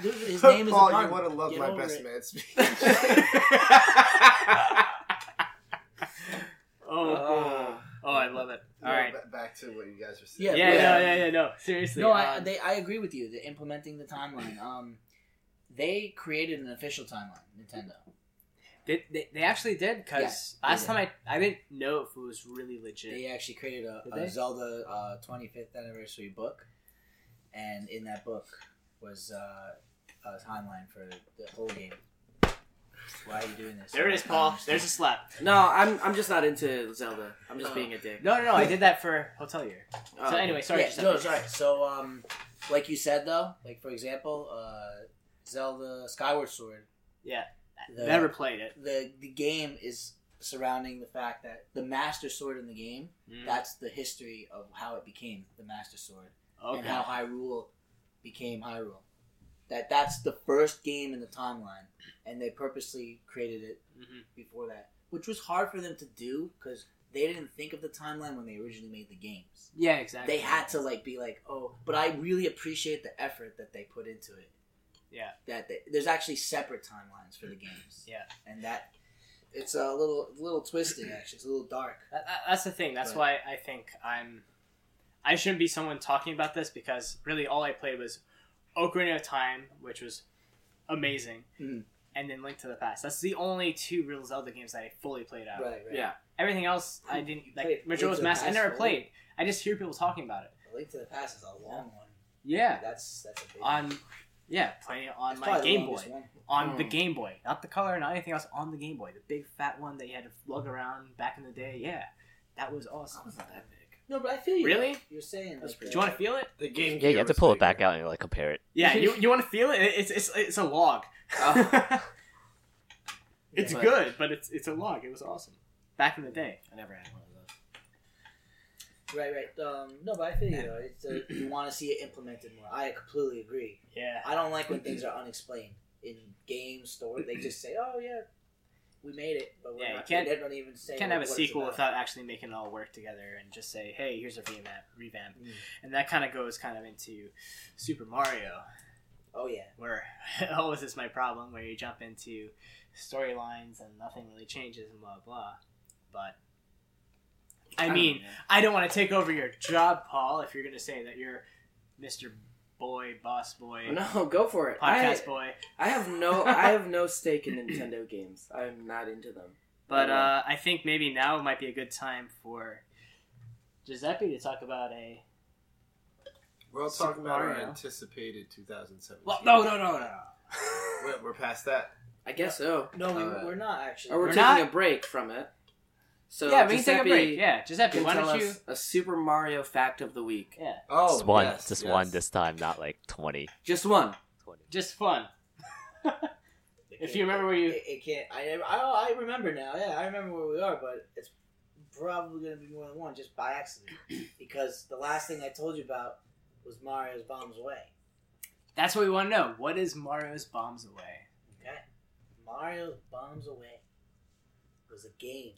Dude, his name Paul, is Paul. You want to love Get my best it. man speech? oh, uh, oh, I love it. All no, right, back to what you guys were saying. Yeah, yeah, yeah, no, yeah, yeah, no, seriously. No, um, I, they, I agree with you. The implementing the timeline. Um, they created an official timeline, Nintendo. They, they, they actually did, because yeah, last did. time I I didn't know if it was really legit. They actually created a, a Zelda uh, twenty-fifth anniversary book, and in that book was uh, a timeline for the whole game. Why are you doing this? There it is, Paul. There's a slap. No, I'm I'm just not into Zelda. I'm just oh. being a dick. No, no, no. I did that for Hotelier. Oh. So anyway, sorry. Yeah, no, sorry. So, um, like you said, though, like, for example, uh, Zelda Skyward Sword. Yeah. The, Never played it. The the game is surrounding the fact that the Master Sword in the game, mm. that's the history of how it became the Master Sword. Okay. And how Hyrule became Hyrule. That That's the first game in the timeline. And they purposely created it mm-hmm. before that. Which was hard for them to do because they didn't think of the timeline when they originally made the games. Yeah, exactly. They had to like be like, oh, but I really appreciate the effort that they put into it. Yeah, that they, there's actually separate timelines for the games. Yeah, and that it's a little little twisted. Actually, it's a little dark. That, that, that's the thing. That's but, why I think I'm. I shouldn't be someone talking about this because really all I played was Ocarina of Time, which was amazing, mm-hmm. and then Link to the Past. That's the only two real Zelda games that I fully played out. Right, right. Yeah, everything else I didn't like. Majora's Mask I never played. Link. I just hear people talking about it. But Link to the Past is a long one. Yeah, that's that's a big on. One. Yeah, playing it on it's my Game Boy. One. On mm. the Game Boy. Not the color, not anything else. On the Game Boy. The big fat one that you had to lug around back in the day. Yeah. That was awesome. That was not that big. No, but I feel you. Really? You're saying like, do you uh, want to feel it? The Game Yeah, you have to pull bigger. it back out and like compare it. Yeah, you you want to feel it? It's it's it's a log. Oh. It's yeah, good, but it's it's a log. It was awesome. Back in the day. I never had one of those. Right, right. Um, no, but I feel you, though. It's a, you want to see it implemented more. I completely agree. Yeah, I don't like when things are unexplained in games. Story, they just say, "Oh yeah, we made it," but we're yeah, not, you can't, they don't even say. You can't like, have a sequel without actually making it all work together and just say, "Hey, here's a revamp." Revamp, mm. and that kind of goes kind of into Super Mario. Oh yeah, where oh, is this my problem? Where you jump into storylines and nothing really changes and blah blah. But I, I mean, don't I don't want to take over your job, Paul. If you're going to say that you're Mister Boy, boss boy. No, go for it. Podcast I, boy. I have no, I have no stake in Nintendo games. I'm not into them. But no. uh, I think maybe now might be a good time for Giuseppe to talk about a. We're all talking about our anticipated two thousand seventeen. Well, no, no, no, no. We're, we're past that. I guess so. No, we, uh, we're not actually. Or we're, we're taking not? a break from it. So yeah, we can take a break. Yeah, Giuseppe, why don't you a Super Mario fact of the week? Yeah. Oh, just one, yes, just yes. one this time, not like twenty. Just one. twenty. Just one. If you remember where you, it, it can't. I, I I remember now. Yeah, I remember where we are, but it's probably going to be more than one, just by accident, because the last thing I told you about was Mario's Bombs Away. That's what we want to know. What is Mario's Bombs Away? Okay, Mario's Bombs Away was a game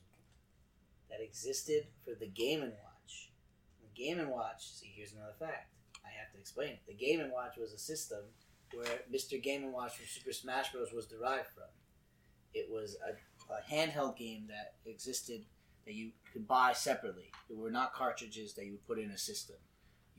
that existed for the Game and Watch. The Game and Watch, see, here's another fact. I have to explain it. The Game and Watch was a system where Mister Game and Watch from Super Smash Bros. Was derived from. It was a, a handheld game that existed that you could buy separately. They were not cartridges that you would put in a system.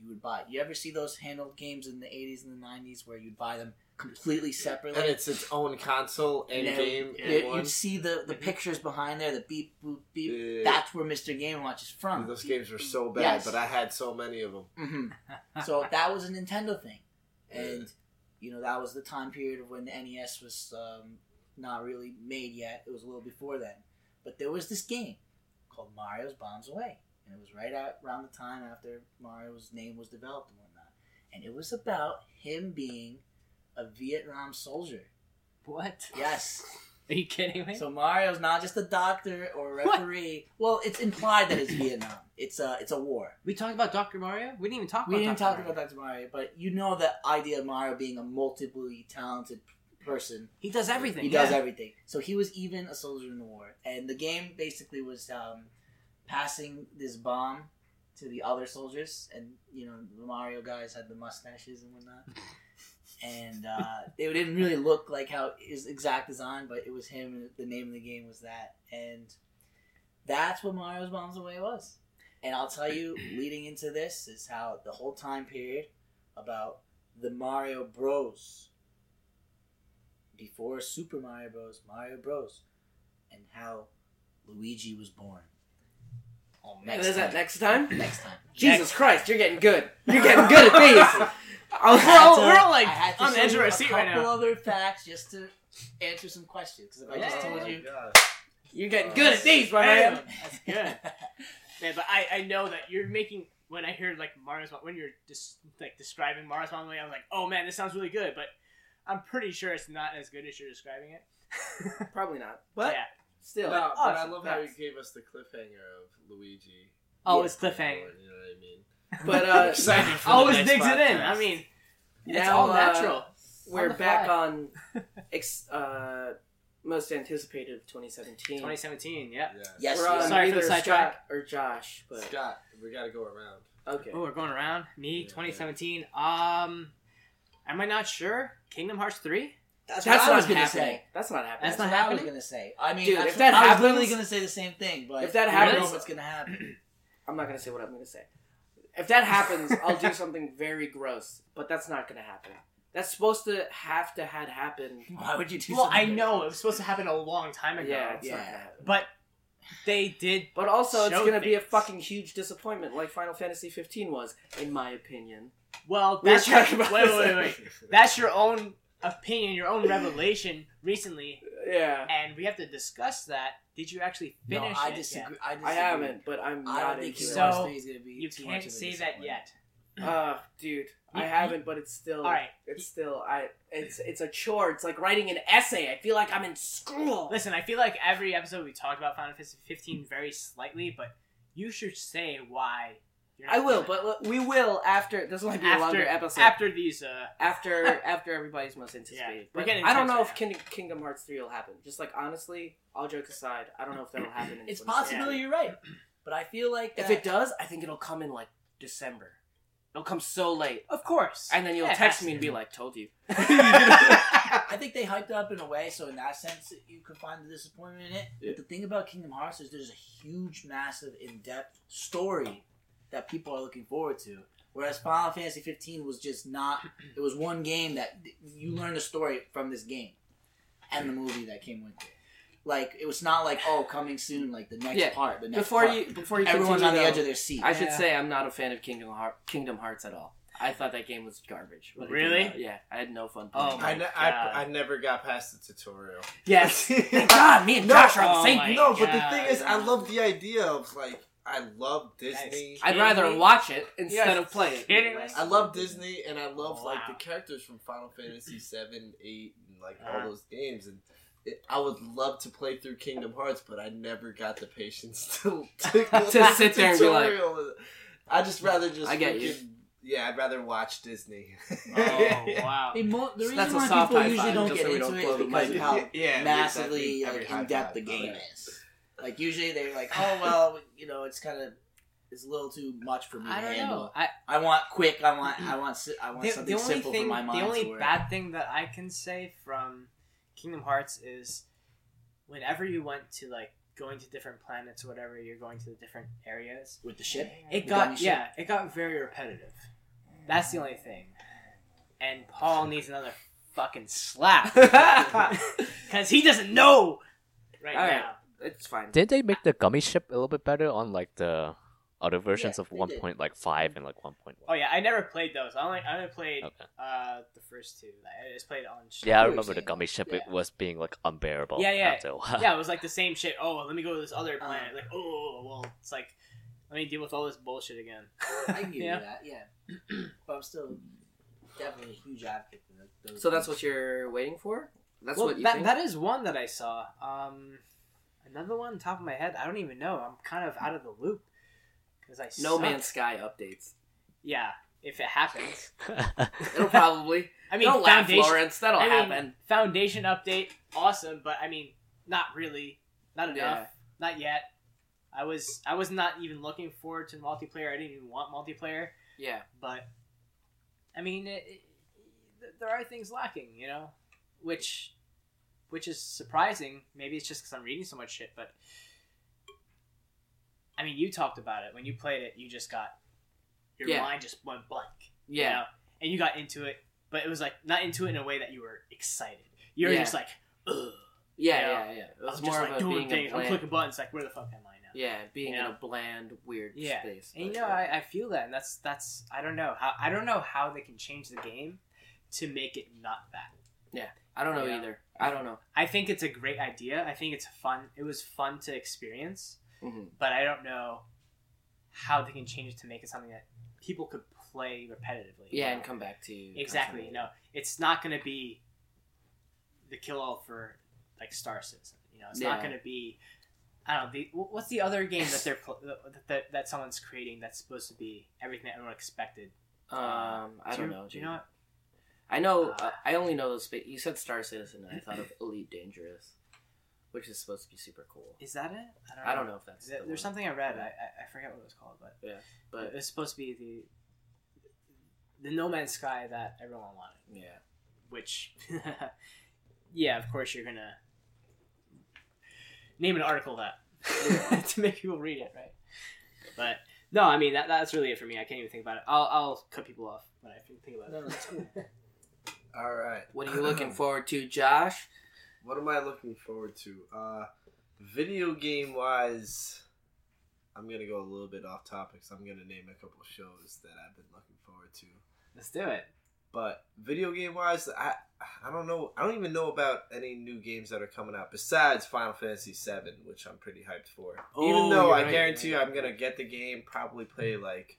You would buy. You ever see those handheld games in the eighties and the nineties where you'd buy them completely separately? And it's its own console and, and game. It, and you'd see the, the pictures behind there, the beep, boop, beep. Uh, That's where Mister Game Watch is from. Those games were so bad, yes. But I had so many of them. Mm-hmm. So that was a Nintendo thing. And, yeah. you know, that was the time period of when the N E S was um, not really made yet. It was a little before then. But there was this game called Mario's Bombs Away. And it was right at, around the time after Mario's name was developed and whatnot. And it was about him being a Vietnam soldier. What? Yes. Are you kidding me? So Mario's not just a doctor or a referee. What? Well, it's implied that it's Vietnam. It's a, it's a war. We talked about Doctor Mario? We didn't even talk we about Doctor Mario. We didn't talk about Doctor Mario, but you know the idea of Mario being a multiply talented person. He does everything. He yeah. does everything. So he was even a soldier in the war. And the game basically was... Um, passing this bomb to the other soldiers, and you know the Mario guys had the mustaches and whatnot, and uh, they didn't really look like how his exact design, but it was him. The name of the game was that, and that's what Mario's Bombs Away was. And I'll tell you, leading into this is how the whole time period about the Mario Bros. Before Super Mario Bros. Mario Bros. And how Luigi was born. Oh, next is that time. next time? Next time. Jesus next. Christ, you're getting good. You're getting good at these. We're all, to, we're all like on the edge of our seat right now. A couple other facts just to answer some questions. Because if I just told you, God. You're getting oh, good at these, my man. That's good. Man, but I, I know that you're making, when I hear like Mario's, when you're just like describing Mario's Mom, I'm like, oh man, this sounds really good. But I'm pretty sure it's not as good as you're describing it. Probably not. But yeah. Still, no, awesome. But I love how you gave us the cliffhanger of Luigi. Oh, it's cliffhanger. You know what I mean? But uh, excited for always digs podcast. It in. I mean, now, it's all natural. Uh, we're on back on ex- uh, most anticipated of twenty seventeen. twenty seventeen, yeah. Yes. yes. We're on Sorry either for the sidetrack or Josh, but Scott, we got to go around. Okay. Oh, we're going around. Me, yeah, twenty seventeen. Yeah. Um, am I not sure? Kingdom Hearts three. That's, That's what, what I was going to say. That's not happening. That's, That's not what happening? I was going to say. I mean, dude, if that happens, I was literally going to say the same thing, but if that happens, I don't know what's going to happen. I'm not going to say what I'm going to say. If that happens, I'll do something very gross, but that's not going to happen. That's supposed to have to had happen. Why would you do well, something? Well, I know. It was supposed to happen a long time ago. Yeah, it's yeah. not going to happen. But they did. But also, it's going to be a fucking huge disappointment like Final Fantasy fifteen was, in my opinion. Well, that's we your... About wait, wait, wait, wait. That's your own... opinion, your own revelation recently, yeah, and we have to discuss that. Did you actually finish no, I it? Disagree. I disagree. I haven't, but I'm I not into it. So you can't say that yet. Uh, dude, you, I haven't, but it's still. All right. It's still. I. It's it's a chore. It's like writing an essay. I feel like I'm in school. Listen, I feel like every episode we talked about Final Fantasy fifteen very slightly, but you should say why. I will, it. but look, we will after. This will be after, a longer episode after these. Uh... After after everybody's most anticipated. Yeah, but I don't know right if King, Kingdom Hearts three will happen. Just like honestly, all joke aside, I don't know if that'll happen. In it's possible you're right, but I feel like that... if it does, I think it'll come in like December. It'll come so late, of course. And then you'll yeah, text me and be like, "Told you." I think they hyped it up in a way, so in that sense, you could find the disappointment in it. Yeah. But the thing about Kingdom Hearts is there's a huge, massive, in-depth story that people are looking forward to, whereas Final Fantasy fifteen was just not. It was one game that you learned a story from this game, and the movie that came with it. Like it was not like oh, coming soon, like the next yeah. part. The next before part. you, before you, everyone's continue, on the though, edge of their seat. I yeah. should say I'm not a fan of Kingdom Heart, Kingdom Hearts at all. I thought that game was garbage. Really? Yeah, I had no fun playing. Oh my I, God. I, I never got past the tutorial. Yes, thank God, me and Josh no, are on the same. No, but God. the thing is, I love the idea of like. I love Disney. I'd rather watch it instead yes. of play it. Anyway. I love Disney, and I love wow. like the characters from Final Fantasy seven, eight, and like uh. all those games. And it, I would love to play through Kingdom Hearts, but I never got the patience to to, to sit there and be like, I just rather just. I get freaking, you. Yeah, I'd rather watch Disney. Oh wow! Hey, mo- the reason so why people usually don't get so into don't it is because of how yeah, massively exactly. like, in depth the game okay. is. Like, usually they're like, oh, well, you know, it's kind of, it's a little too much for me to handle. I, I want quick, I want I want, I want, want something simple thing, for my mind. The only to bad thing that I can say from Kingdom Hearts is whenever you went to, like, going to different planets or whatever, you're going to the different areas. With the ship? It got, yeah, ship? It got very repetitive. That's the only thing. And Paul needs another fucking slap. Because he doesn't know right, right now. It's fine. Did they make the gummy ship a little bit better on, like, the other versions yeah, of one point five like, and, like, one point one? Oh, yeah. I never played those. I only, I only played okay. uh, the first two. I just played on ship. Yeah, I remember the gummy ship. Yeah. It was being, like, unbearable. Yeah, yeah. After a while. Yeah, it was, like, the same shit. Oh, well, let me go to this other planet. Um, like, oh, well, it's, like, let me deal with all this bullshit again. I can give you that, yeah. But I'm still definitely a huge advocate for those. So that's what you're waiting for? That's well, what you that, think? That is one that I saw. Um... Another one on top of my head, I don't even know. I'm kind of out of the loop because I No suck. Man's Sky updates. Yeah, if it happens, it'll probably. I mean, don't Foundation, laugh, Lawrence. That'll I happen. Mean, Foundation update, awesome, but I mean, not really, not enough, yeah. not yet. I was, I was not even looking forward to multiplayer. I didn't even want multiplayer. Yeah, but I mean, it, it, there are things lacking, you know, which. Which is surprising. Maybe it's just because I'm reading so much shit, but I mean, you talked about it when you played it. You just got your yeah. mind just went blank, yeah, you know? And you got into it, but it was like not into it in a way that you were excited. You were yeah. just like, ugh, yeah, you know? yeah, yeah. It was I was more just like doing things. I'm clicking buttons. Like, where the fuck am I now? Yeah, being you know? in a bland, weird yeah. space. And you know, yeah. I, I feel that, and that's that's I don't know how I don't know how they can change the game to make it not that. Yeah, I don't know yeah. either. I don't know. I think it's a great idea. I think it's fun. It was fun to experience, mm-hmm. but I don't know how they can change it to make it something that people could play repetitively. Yeah, you know? And come back to exactly. Constantly. No, it's not going to be the kill all for like Star Citizen. You know, it's yeah. not going to be. I don't know. The, what's the other game that they're that, that that someone's creating that's supposed to be everything that everyone expected? Um, uh, I don't you, know. Do you know what? I know, uh, I only know those, but you said Star Citizen, and I thought of Elite Dangerous, which is supposed to be super cool. Is that it? I don't know, I don't know if that's it. The there's something I read, I, I forget what it was called, but yeah, but it's supposed to be the the No Man's Sky that everyone wanted. Yeah. Which, yeah, of course you're going to name an article that to make people read it, right? But... No, I mean, that that's really it for me. I can't even think about it. I'll I'll cut people off when I think about it. No, that's cool. All right. What are you looking forward to, Josh? What am I looking forward to? Uh, video game-wise, I'm going to go a little bit off topic, so I'm going to name a couple shows that I've been looking forward to. Let's do it. But video game-wise, I, I don't know. I don't even know about any new games that are coming out besides Final Fantasy seven, which I'm pretty hyped for. Oh, even though I right, guarantee right. you I'm going to get the game, probably play like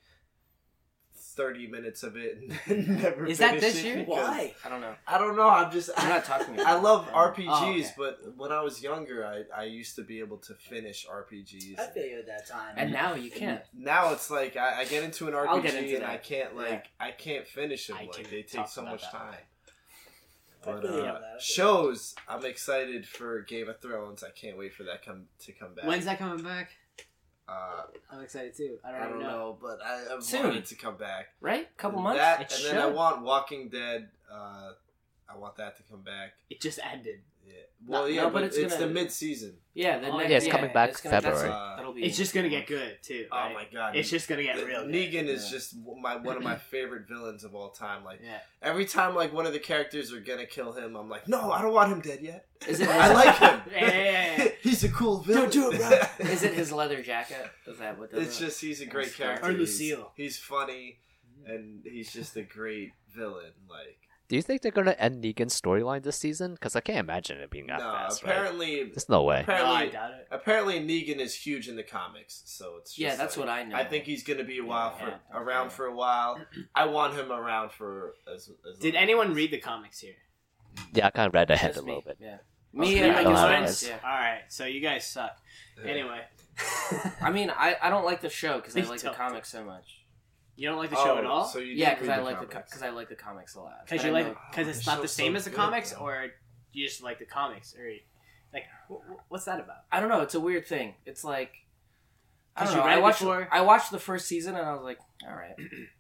thirty minutes of it and never Is finish that this it year? Why? I don't know. I don't know. I'm just... I'm not talking about I love R P Gs, oh, okay. but when I was younger, I, I used to be able to finish R P Gs. I feel you at that time. And now you can't. Now it's like I, I get into an R P G get into and that. I can't like... Yeah. I can't finish them. Like, they take so much time. Way. But, uh, shows, I'm excited for Game of Thrones. I can't wait for that come to come back. When's that coming back? Uh, I'm excited too. I don't, I don't know. know, but I, I Soon. want it to come back. Right? Couple months? That, and should. then I want Walking Dead. Uh, I want that to come back. It just ended. Yeah. Well, Not, yeah, no, but, but it's, it's gonna... the mid-season. Yeah, the oh, next, yeah it's yeah, coming back it's gonna, February. Uh, be it's just going to get good too. Right? Oh my god. It's just going to get the, real good. Negan is yeah. just my one of my favorite villains of all time. Like yeah. every time like one of the characters are going to kill him, I'm like, "No, I don't want him dead yet." Is it I like him. yeah, yeah, yeah. He's a cool villain. Don't do it, bro. Is it his leather jacket? Is that what It's it? just he's a great character. Or Lucille. He's, he's funny and he's just a great villain like. Do you think they're going to end Negan's storyline this season? Because I can't imagine it being that no, fast, apparently, right? There's no way. Apparently, no, I doubt it. Apparently Negan is huge in the comics, so it's just Yeah, that's like, what I know. I think he's going to be a while yeah, for, yeah. around for a while. I want him around for as, as Did long anyone as. read the comics here? Yeah, I kind of read ahead just a me. little bit. Yeah. Me and my friends. All right, so you guys suck. Yeah. Anyway. I mean, I, I don't like the show because I like the comics so much. You don't like the show oh, at all? So you yeah, because I like comics. the because co- I like the comics a lot. Because you like because it's not the same as the comics, or you just like the comics, or like what's that about? I don't know. It's a weird thing. It's like I don't know. I watched before. I watched the first season and I was like, all right,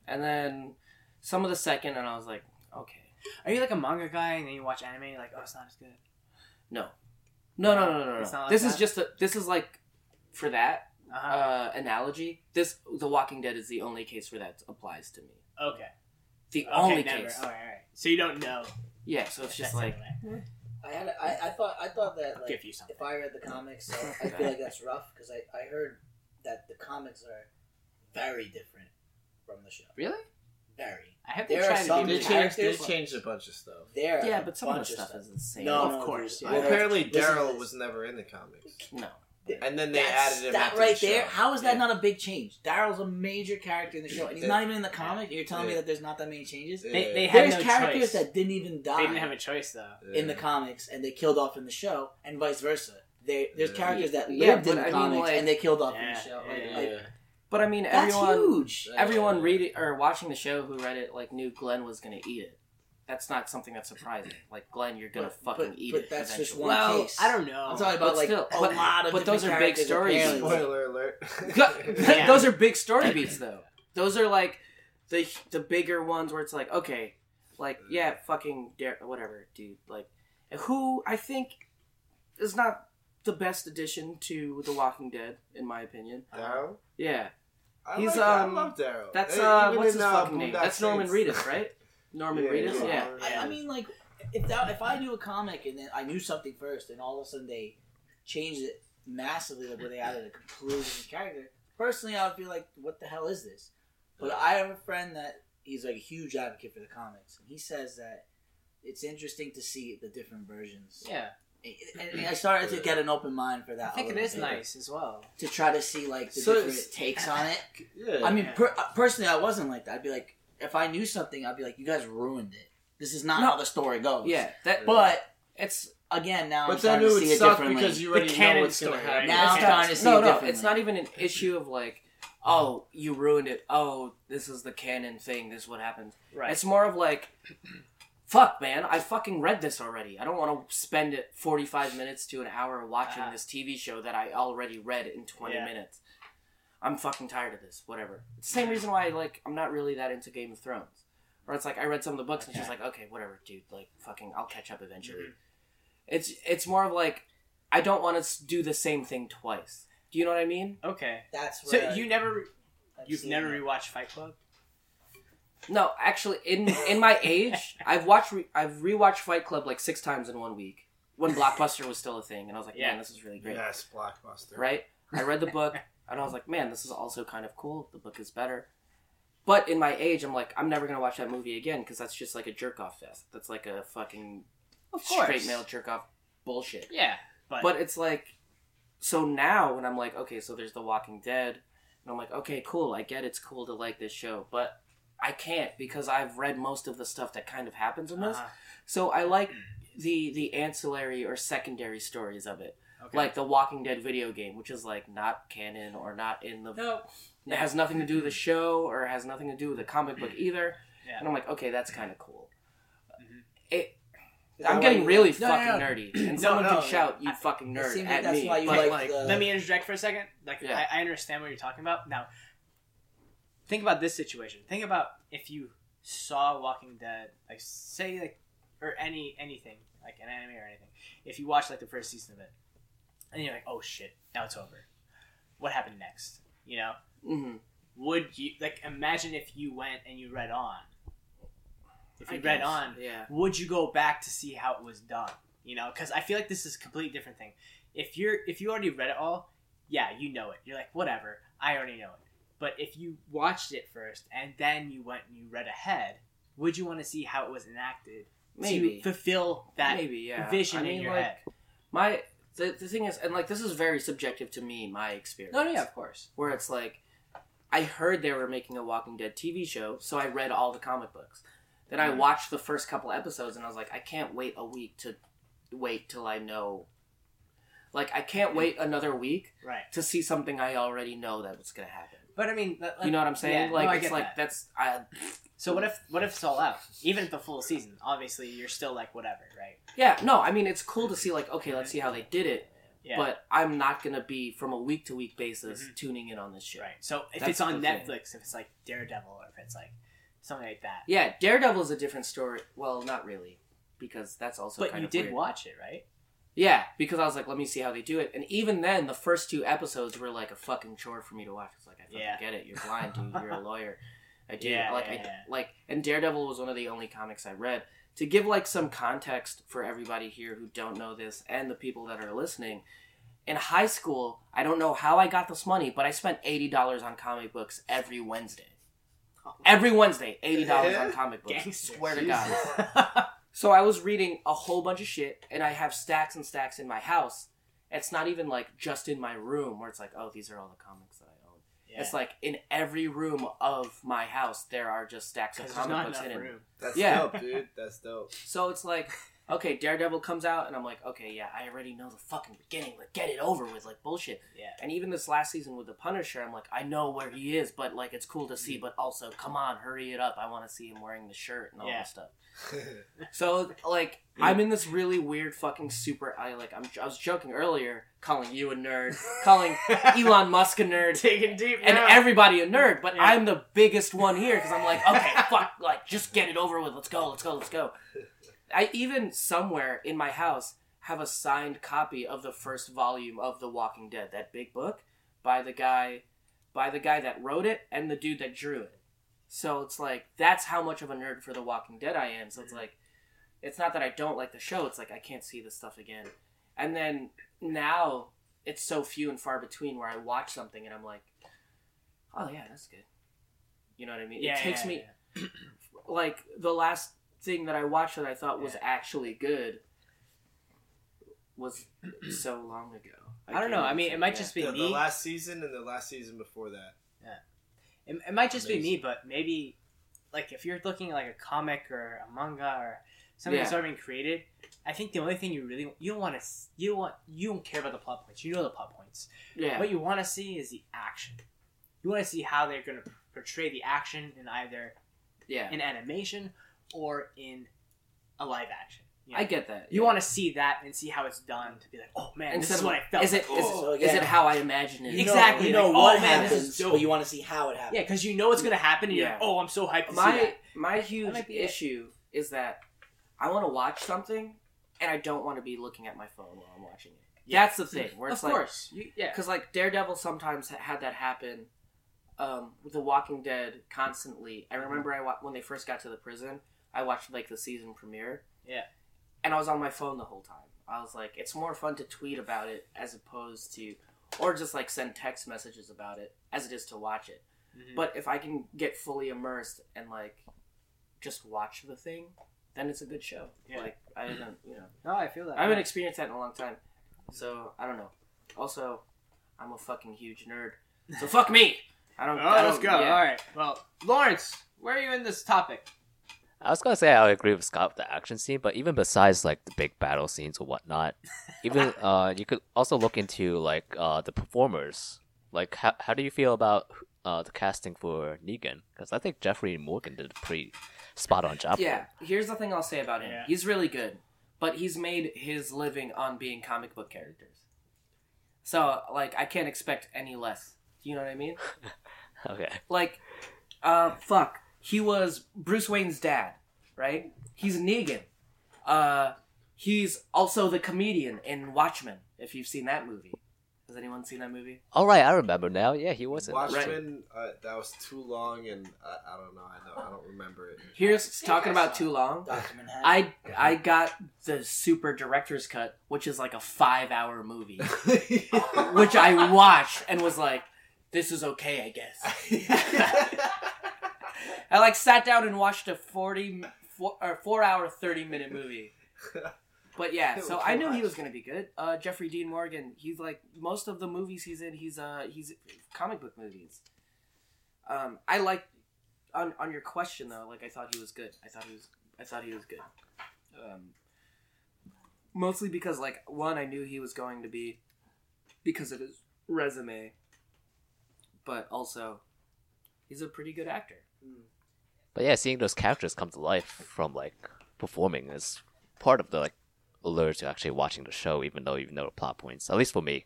and then some of the second and I was like, okay. Are you like a manga guy and then you watch anime and you're like, oh, it's not as good? No, No, no, no, no, no. no. It's not like this that. is just a, this is like for that uh-huh. uh, analogy. This The Walking Dead is the only case where that applies to me. Okay. The okay, only never. case. All right, all right. So you don't know. Yeah. So it's just that's like. Anyway. I had a, I, I thought I thought that like, if I read the comics, so I feel like that's rough because I, I heard that the comics are very different from the show. Really? Very. I have to there try some to change. They changed a bunch of stuff. There, yeah, but some of the stuff, stuff is insane. No, no of course. Yeah. Well, apparently Daryl was never in the comics. No. And then they that's, added him. That right the there. Show. How is that yeah. not a big change? Daryl's a major character in the show, and he's it, not even in the comic. Yeah. You're telling yeah. me that there's not that many changes. Yeah. They, they had there's no characters choice. that didn't even die. They didn't have a choice though yeah. in the comics, and they killed off in the show, and vice versa. They, there's yeah. characters that yeah, lived in the I comics mean, like, and they killed off yeah, in the show. Like, yeah. like, but I mean, everyone, that's huge. Everyone reading or watching the show who read it like knew Glenn was going to eat it. That's not something that's surprising. Like, Glenn, you're gonna but, fucking but, eat but it. But that's eventually. just one well, case. I don't know. I'm talking about, but like, still, a but, lot of But those are big story beats. Spoiler alert. yeah. Those are big story beats, though. Those are, like, the the bigger ones where it's like, okay, like, yeah, fucking, dare, whatever, dude. Like, who, I think, is not the best addition to The Walking Dead, in my opinion. Daryl? Yeah. I, He's, like um, I love Daryl. That's, uh, what's his fucking name? That's Norman Reedus, right? Norman yeah, Reedus, yeah. yeah. I, I mean, like, if that, if I knew a comic and then I knew something first, and all of a sudden they changed it massively, like where they added a completely different character, personally, I would be like, "What the hell is this?" But I have a friend that he's like a huge advocate for the comics, and he says that it's interesting to see the different versions. Yeah. And I started to get an open mind for that. I think it is nice as well to try to see like the so different takes on it. Yeah. I mean, per- personally, I wasn't like that. I'd be like. If I knew something, I'd be like, "You guys ruined it. This is not no. how the story goes." Yeah, that, but it's again now. But I'm starting to see it differently because you already know what's going to happen. Now I'm starting to see it differently. It's not even an issue of like, "Oh, you ruined it. Oh, this is the canon thing. This is what happens." Right. It's more of like, "Fuck, man! I fucking read this already. I don't want to spend it forty-five minutes to an hour watching uh, this T V show that I already read in twenty yeah. minutes." I'm fucking tired of this, whatever. It's the same reason why, like, I'm not really that into Game of Thrones. Or it's like, I read some of the books, and okay. she's like, okay, whatever, dude, like, fucking, I'll catch up eventually. Mm-hmm. It's it's more of like, I don't want to do the same thing twice. Do you know what I mean? Okay. That's right. So I, you never, I've you've never that. rewatched Fight Club? No, actually, in in my age, I've watched, re- I've rewatched Fight Club, like, six times in one week. When Blockbuster was still a thing, and I was like, yeah. man, this is really great. Yes, Blockbuster. Right? I read the book. And I was like, man, this is also kind of cool. The book is better. But in my age, I'm like, I'm never going to watch that movie again because that's just like a jerk-off fest. That's like a fucking straight male jerk-off bullshit. Yeah. But. but it's like, so now when I'm like, okay, so there's The Walking Dead. And I'm like, okay, cool. I get it's cool to like this show. But I can't because I've read most of the stuff that kind of happens in this. Uh-huh. So I like the the ancillary or secondary stories of it. Okay. Like the Walking Dead video game, which is like not canon or not in the... No. It has nothing to do with the show or has nothing to do with the comic book either. Yeah. And I'm like, okay, that's kind of cool. Mm-hmm. It, I'm getting you, really no, fucking no, no. nerdy. And no, someone no, could no. shout, you I, fucking nerd, like at that's me. Why you but like, like, the... Let me interject for a second. Like, yeah. I, I understand what you're talking about. Now, think about this situation. Think about if you saw Walking Dead, like say, like or any anything, like an anime or anything. If you watched like the first season of it, and you're like, oh shit, now it's over. What happened next? You know? Mm-hmm. Would you, like, imagine if you went and you read on. If you I read guess. on, yeah. would you go back to see how it was done? You know? Because I feel like this is a completely different thing. If you're, if you already read it all, yeah, you know it. You're like, whatever, I already know it. But if you watched it first and then you went and you read ahead, would you want to see how it was enacted Maybe. to fulfill that Maybe, yeah. vision I mean, in your like, head? My... The the thing is, and, like, this is very subjective to me, my experience. No, no, yeah, of course. Where it's, like, I heard they were making a Walking Dead T V show, so I read all the comic books. Then mm-hmm. I watched the first couple episodes, and I was like, I can't wait a week to wait till I know. Like, I can't wait another week right. to see something I already know that what's going to happen. But, I mean... Like, you know what I'm saying? Yeah, like, no, I it's like, that. that's... I, so what if what if it's all out? Even if the full season, obviously, you're still like, whatever, right? Yeah, no, I mean, it's cool to see, like, okay, let's see how they did it. Yeah. But I'm not going to be, from a week-to-week basis, mm-hmm. tuning in on this shit. Right, so if that's it's on Netflix, thing. if it's, like, Daredevil, or if it's, like, something like that. Yeah, Daredevil is a different story. Well, not really, because that's also but kind of But you did weird. watch it, right? Yeah, because I was like, let me see how they do it. And even then, the first two episodes were like a fucking chore for me to watch. It's like, I fucking yeah. get it. You're blind, dude. You're a lawyer. I do. Yeah, like, yeah, I, yeah. like, and Daredevil was one of the only comics I read. To give like some context for everybody here who don't know this and the people that are listening, in high school, I don't know how I got this money, but I spent eighty dollars on comic books every Wednesday. Every Wednesday, eighty dollars on comic books. Dang, swear to God. So I was reading a whole bunch of shit, and I have stacks and stacks in my house. It's not even like just in my room where it's like, oh, these are all the comics that I own. Yeah. It's like in every room of my house, there are just stacks of comic books in it. That's yeah. dope, dude. That's dope. So it's like, okay, Daredevil comes out, and I'm like, okay, yeah, I already know the fucking beginning. Like, get it over with, like, bullshit. Yeah. And even this last season with The Punisher, I'm like, I know where he is, but, like, it's cool to see, but also, come on, hurry it up. I want to see him wearing the shirt and all yeah. this stuff. So, like, I'm in this really weird fucking super, I, like, I'm, I was joking earlier, calling you a nerd, calling Elon Musk a nerd. Taking deep now. And everybody a nerd, but yeah. I'm the biggest one here, because I'm like, okay, fuck, like, just get it over with. Let's go, let's go, let's go. I even somewhere in my house have a signed copy of the first volume of The Walking Dead, that big book, by the guy by the guy that wrote it and the dude that drew it. So it's like, that's how much of a nerd for The Walking Dead I am. So it's like, it's not that I don't like the show, it's like I can't see this stuff again. And then now it's so few and far between where I watch something and I'm like, oh yeah, that's good. You know what I mean? Yeah, it takes yeah, me yeah. like the last thing that I watched that I thought was yeah. actually good was so long ago. I, I don't know. I mean, it might yeah. just be the, me. The last season and the last season before that. Yeah, it, it might just Amazing. be me, but maybe like if you're looking at like a comic or a manga or something yeah. that's already been created, I think the only thing you really you don't want to you don't want you don't care about the plot points. You know the plot points. Yeah. What you want to see is the action. You want to see how they're going to portray the action in either yeah in animation. Or in a live action. You know? I get that. You yeah. want to see that and see how it's done to be like, oh man, and this is what I felt. Is it, like, is, oh, it yeah. is it how I imagined it? Exactly. You know, you know like, what oh, happens, man, this is dope. But you want to see how it happens. Yeah, because you know it's going to happen and yeah. you're like, oh, I'm so hyped to my, see that. My huge issue it. is that I want to watch something and I don't want to be looking at my phone while I'm watching it. Yeah. That's the thing. Where it's of like, course. You, yeah. Because like Daredevil sometimes had that happen. Um, with The Walking Dead constantly. I remember I wa- when they first got to the prison, I watched like the season premiere. Yeah. And I was on my phone the whole time. I was like, it's more fun to tweet about it as opposed to, or just like send text messages about it as it is to watch it. Mm-hmm. But if I can get fully immersed and like just watch the thing, then it's a good show. Yeah. Like I don't, you know. No, I feel that. I haven't experienced that in a long time. So I don't know. Also, I'm a fucking huge nerd. So fuck me. I don't. Oh, I don't, let's go. Yeah. All right. Well, Lawrence, where are you in this topic? I was gonna say I agree with Scott with the action scene, but even besides like the big battle scenes or whatnot, even uh, you could also look into like uh, the performers. Like, how how do you feel about uh, the casting for Negan? Because I think Jeffrey Morgan did a pretty spot on job. Yeah. For him. Here's the thing I'll say about him. Yeah. He's really good, but he's made his living on being comic book characters. So like, I can't expect any less. You know what I mean? Okay. Like, uh, fuck. He was Bruce Wayne's dad, right? He's Negan. Uh, he's also the comedian in Watchmen, if you've seen that movie. Has anyone seen that movie? Oh, right. I remember now. Yeah, he was in Watchmen. Right. Uh, that was too long, and uh, I don't know. I don't, I don't remember it. Here's talking about too long. I, I got the super director's cut, which is like a five-hour movie, which I watched and was like, this is okay, I guess. I like sat down and watched a forty four, or four hour thirty minute movie. But yeah, so I knew he was gonna be good. Uh, Jeffrey Dean Morgan, he's like most of the movies he's in, he's uh he's comic book movies. Um, I like on on your question though, like I thought he was good. I thought he was I thought he was good. Um, mostly because like one, I knew he was going to be because of his resume. But also, he's a pretty good actor. But yeah, seeing those characters come to life from like performing is part of the like allure to actually watching the show, even though you know the plot points. At least for me,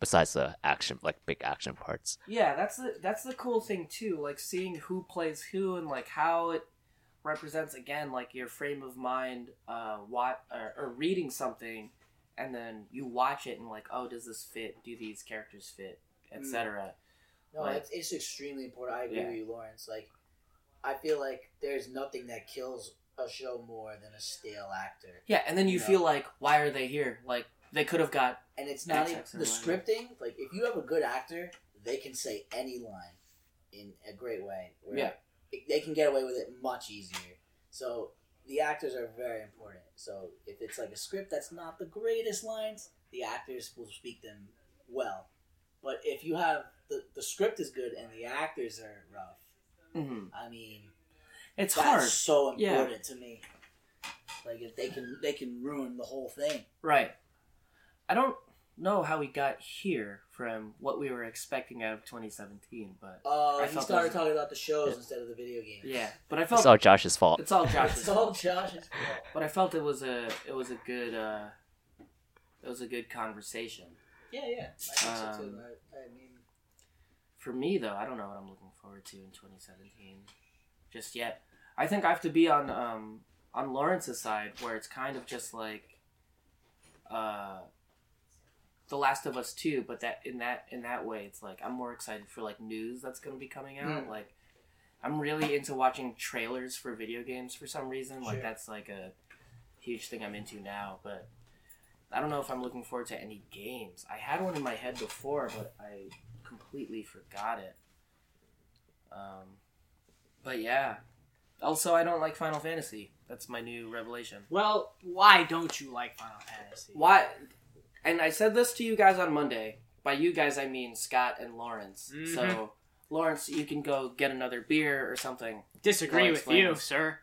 besides the action, like big action parts. Yeah, that's the that's the cool thing too. Like seeing who plays who and like how it represents again, like your frame of mind, uh, what or, or reading something, and then you watch it and like, oh, does this fit? Do these characters fit? Etc. No, like, it's, it's extremely important. I agree yeah. with you, Lawrence. Like, I feel like there's nothing that kills a show more than a stale actor. Yeah, and then you, you know? feel like, why are they here? Like, they could have got. And it's not even the scripting. Like, if you have a good actor, they can say any line in a great way. Where yeah. It, they can get away with it much easier. So the actors are very important. So if it's like a script that's not the greatest lines, the actors will speak them well. But if you have the, the script is good and the actors are rough, mm-hmm. I mean, it's that's hard. So important yeah. to me. Like if they can they can ruin the whole thing. Right. I don't know how we got here from what we were expecting out of twenty seventeen, but oh, uh, he started was, talking about the shows yeah. instead of the video games. Yeah, but I felt it's all Josh's fault. It's all Josh's. It's all Josh's fault. But I felt it was a it was a good uh, it was a good conversation. Yeah, yeah. I think um, so too. I, I mean, for me though, I don't know what I'm looking forward to in twenty seventeen just yet. I think I have to be on um on Lawrence's side, where it's kind of just like uh The Last of Us two, but that in that in that way, it's like I'm more excited for like news that's going to be coming out. Mm. Like, I'm really into watching trailers for video games for some reason. Like sure. that's like a huge thing I'm into now, but. I don't know if I'm looking forward to any games. I had one in my head before, but I completely forgot it. Um, but yeah. Also, I don't like Final Fantasy. That's my new revelation. Well, why don't you like Final Fantasy? Why? And I said this to you guys on Monday. By you guys, I mean Scott and Lawrence. Mm-hmm. So, Lawrence, you can go get another beer or something. Disagree with you, sir.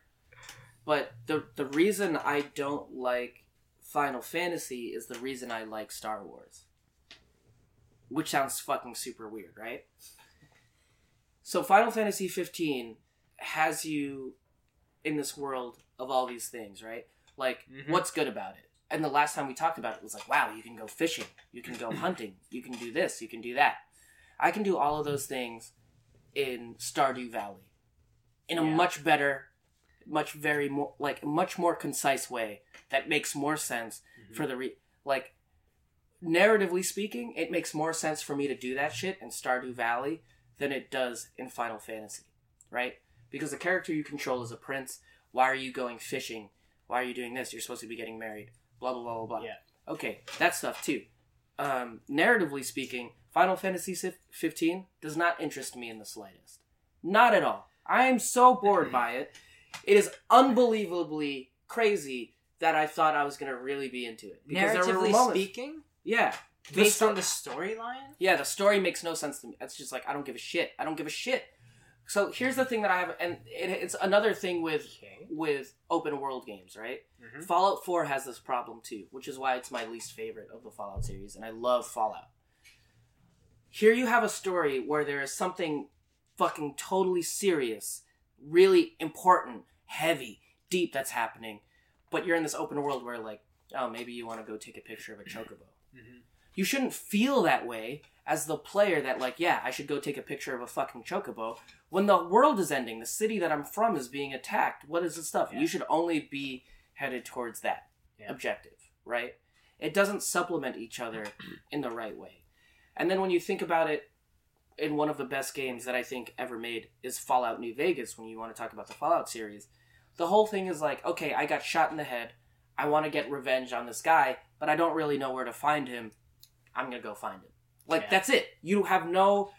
But the the reason I don't like Final Fantasy is the reason I like Star Wars. Which sounds fucking super weird, right? So Final Fantasy fifteen has you in this world of all these things, right? Like, mm-hmm. what's good about it? And the last time we talked about it, it was like, wow, you can go fishing, you can go hunting, you can do this, you can do that. I can do all of those things in Stardew Valley. In a yeah. much better... much very more like much more concise way that makes more sense mm-hmm. for the re- like narratively speaking, it makes more sense for me to do that shit in Stardew Valley than it does in Final Fantasy, right? Because the character you control is a prince. Why are you going fishing? Why are you doing this? You're supposed to be getting married. Blah blah blah blah. blah. Yeah. Okay, that stuff too. Um, narratively speaking, Final Fantasy fifteen does not interest me in the slightest. Not at all. I am so bored by it. It is unbelievably crazy that I thought I was going to really be into it. Narratively speaking? Yeah. Based sto- on the storyline? Yeah, the story makes no sense to me. It's just like, I don't give a shit. I don't give a shit. So here's the thing that I have, and it, it's another thing with okay. with open world games, right? Mm-hmm. Fallout four has this problem too, which is why it's my least favorite of the Fallout series, and I love Fallout. Here you have a story where there is something fucking totally serious, really important, heavy, deep that's happening, but you're in this open world where like, oh, maybe you want to go take a picture of a chocobo. Mm-hmm. You shouldn't feel that way as the player that like, yeah, I should go take a picture of a fucking chocobo when the world is ending, the city that I'm from is being attacked. What is this stuff? Yeah. You should only be headed towards that yeah. objective, right? It doesn't supplement each other in the right way. And then when you think about it, in one of the best games that I think ever made is Fallout New Vegas. When you want to talk about the Fallout series, the whole thing is like, okay, I got shot in the head. I want to get revenge on this guy, but I don't really know where to find him. I'm going to go find him. Like, yeah. that's it. You have no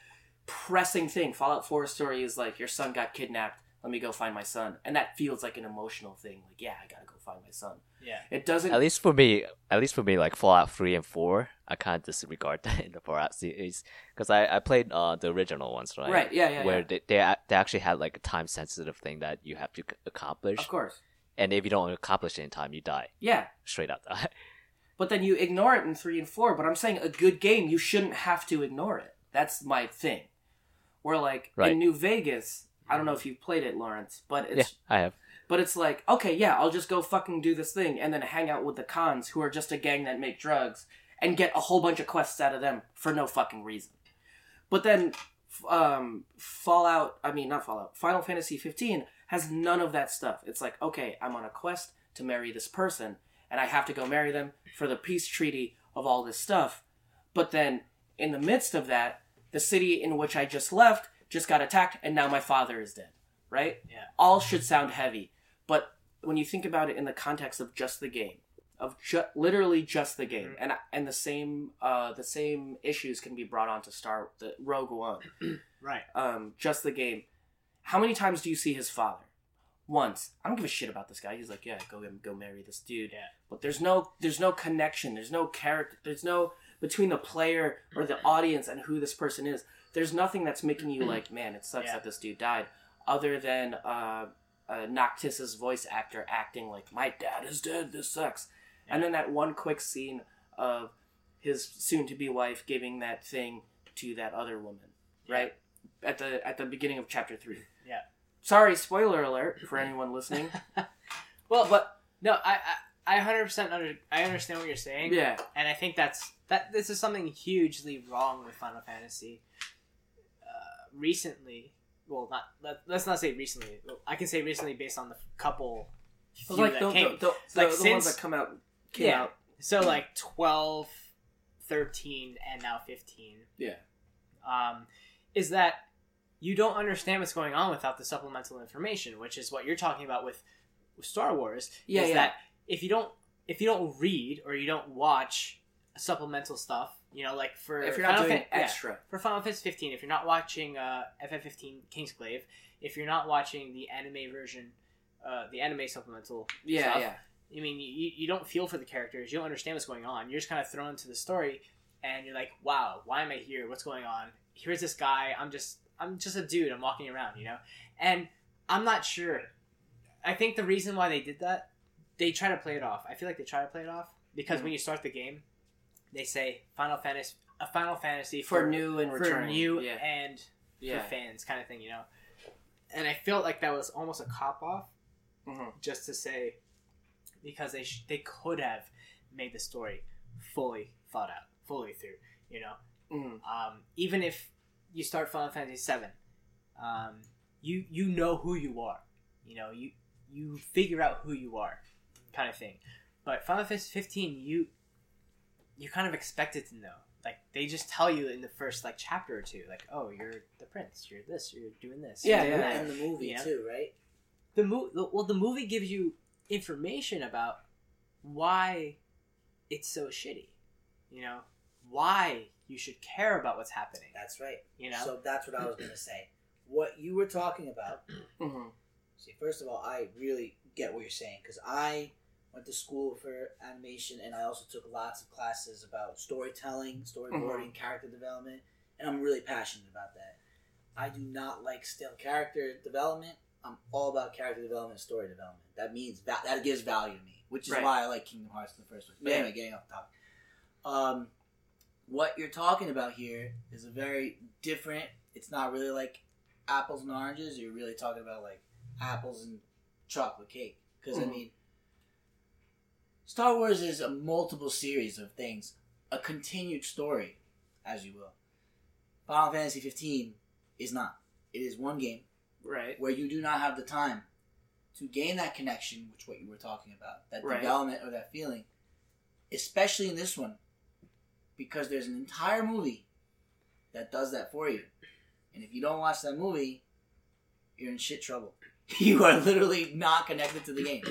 pressing thing. Fallout four's story is like, your son got kidnapped. Let me go find my son. And that feels like an emotional thing. Like, yeah, I got to go find my son. Yeah. It doesn't... At least for me, at least for me, like Fallout three and four, I can't disregard that in the Fallout series. Because I, I played uh, the original ones, right? Right, yeah, yeah, Where yeah. They, they they actually had like a time-sensitive thing that you have to accomplish. Of course. And if you don't accomplish it in time, you die. Yeah. Straight up die. But then you ignore it in three and four. But I'm saying a good game, you shouldn't have to ignore it. That's my thing. Where like, right. in New Vegas... I don't know if you've played it, Lawrence, but it's... Yeah, I have. But it's like, okay, yeah, I'll just go fucking do this thing and then hang out with the cons who are just a gang that make drugs and get a whole bunch of quests out of them for no fucking reason. But then um, Fallout... I mean, not Fallout. Final Fantasy fifteen has none of that stuff. It's like, okay, I'm on a quest to marry this person and I have to go marry them for the peace treaty of all this stuff. But then, in the midst of that, the city in which I just left just got attacked, and now my father is dead, right? Yeah. All should sound heavy, but when you think about it in the context of just the game, of ju- literally just the game, and and the same uh, the same issues can be brought on to Star the Rogue One, right? Um, just the game. How many times do you see his father? Once. I don't give a shit about this guy. He's like, yeah, go go marry this dude. Yeah. But there's no there's no connection. There's no character. There's no between the player or the audience and who this person is. There's nothing that's making you like, man, it sucks yeah. that this dude died, other than uh, uh, Noctis's voice actor acting like, my dad is dead, this sucks. Yeah. And then that one quick scene of his soon-to-be wife giving that thing to that other woman, yeah. right? At the at the beginning of chapter three. Yeah. Sorry, spoiler alert for anyone listening. Well, but no, I... I... I one hundred percent under, I understand what you're saying. Yeah. And I think that's that this is something hugely wrong with Final Fantasy uh, recently. Well, not let, let's not say recently. I can say recently based on the couple few like that the, came. The, the, like the, since, the ones that come out came yeah. out. So like twelve, thirteen and now fifteen. Yeah. Um is that you don't understand what's going on without the supplemental information, which is what you're talking about with, with Star Wars. Yeah, is yeah. that If you don't, if you don't read or you don't watch supplemental stuff, you know, like for if you're not Final doing F- extra yeah, for Final Fantasy fifteen, if you're not watching uh, F F fifteen Kingsglaive, if you're not watching the anime version, uh, the anime supplemental, yeah, stuff, yeah. I mean, you you don't feel for the characters, you don't understand what's going on. You're just kind of thrown into the story, and you're like, wow, why am I here? What's going on? Here's this guy. I'm just, I'm just a dude. I'm walking around, you know, and I'm not sure. I think the reason why they did that. They try to play it off. I feel like they try to play it off because mm-hmm. when you start the game, they say Final Fantasy, a Final Fantasy for, for new and for returning. new yeah. and yeah. for fans, kind of thing, you know. And I felt like that was almost a cop off, mm-hmm. just to say, because they sh- they could have made the story fully thought out, fully through, you know. Mm-hmm. Um, even if you start Final Fantasy seven, um, you you know who you are, you know you you figure out who you are. Kind of thing, but Final Fantasy fifteen, you you kind of expected to know. Like they just tell you in the first like chapter or two, like, oh, you're the prince, you're this, you're doing this. Yeah, yeah. That. And the movie you know? too, right? The movie, well, the movie gives you information about why it's so shitty. You know, why you should care about what's happening. That's right. You know, so that's what I was gonna say. What you were talking about. Mm-hmm. See, first of all, I really get what you're saying because I. Went to school for animation, and I also took lots of classes about storytelling, storyboarding, mm-hmm. character development, and I'm really passionate about that. I do not like stale character development. I'm all about character development and story development. That means that, that gives value to me, which is right. why I like Kingdom Hearts in the first place. But anyway, getting off topic. Um, what you're talking about here is a very different, it's not really like apples and oranges. You're really talking about like apples and chocolate cake. Because, mm-hmm. I mean, Star Wars is a multiple series of things, a continued story, as you will. Final Fantasy fifteen is not. It is one game, right? Where you do not have the time to gain that connection, which what you were talking about, that right. development or that feeling, especially in this one, because there's an entire movie that does that for you, and if you don't watch that movie, you're in shit trouble. You are literally not connected to the game.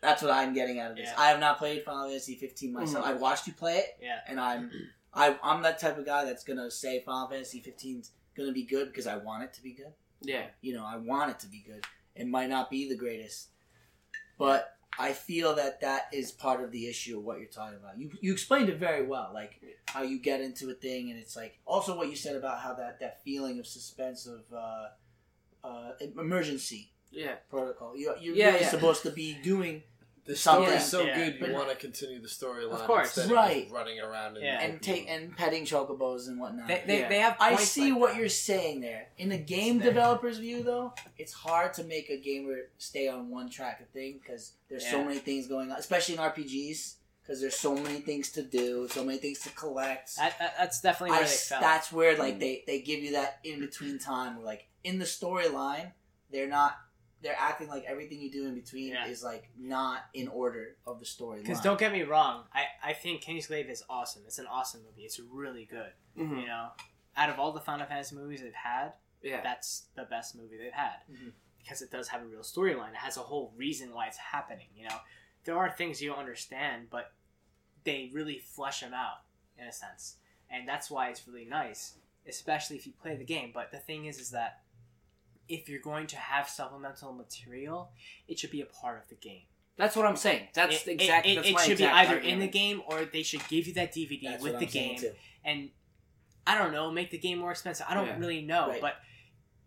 That's what I'm getting out of this. Yeah. I have not played Final Fantasy fifteen myself. Mm-hmm. I watched you play it, yeah. and I'm I, I'm that type of guy that's gonna say Final Fantasy fifteen's gonna be good because I want it to be good. Yeah, you know, I want it to be good. It might not be the greatest, but I feel that that is part of the issue of what you're talking about. You you explained it very well, like how you get into a thing, and it's like also what you said about how that, that feeling of suspense of uh, uh, emergency. Yeah, protocol. You're, you're yeah, really yeah. supposed to be doing the story is so yeah. good. You but want to continue the storyline, of course, instead right? of running around and, yeah. and take and petting chocobos and whatnot. They they, yeah. they have. I see like what that. You're saying there. In the game developer's view, though, it's hard to make a gamer stay on one track of thing because there's yeah. so many things going on, especially in R P Gs, because there's so many things to do, so many things to collect. That, that, that's definitely where I, they fell. That's where like mm. they, they give you that in between time, where, like in the storyline, they're not. they're acting like everything you do in between yeah. is like not in order of the story. Because don't get me wrong, I, I think Kingsglaive is awesome. It's an awesome movie. It's really good. Mm-hmm. You know, out of all the Final Fantasy movies they've had, yeah. that's the best movie they've had mm-hmm. because it does have a real storyline. It has a whole reason why it's happening. You know, there are things you don't understand, but they really flesh them out in a sense, and that's why it's really nice, especially if you play the game. But the thing is, is that if you're going to have supplemental material, it should be a part of the game. That's what I'm saying. That's it, exactly. It, that's it, my it should exact be either argument. In the game, or they should give you that D V D that's with the game, too. And I don't know, make the game more expensive. I don't yeah. really know, right. but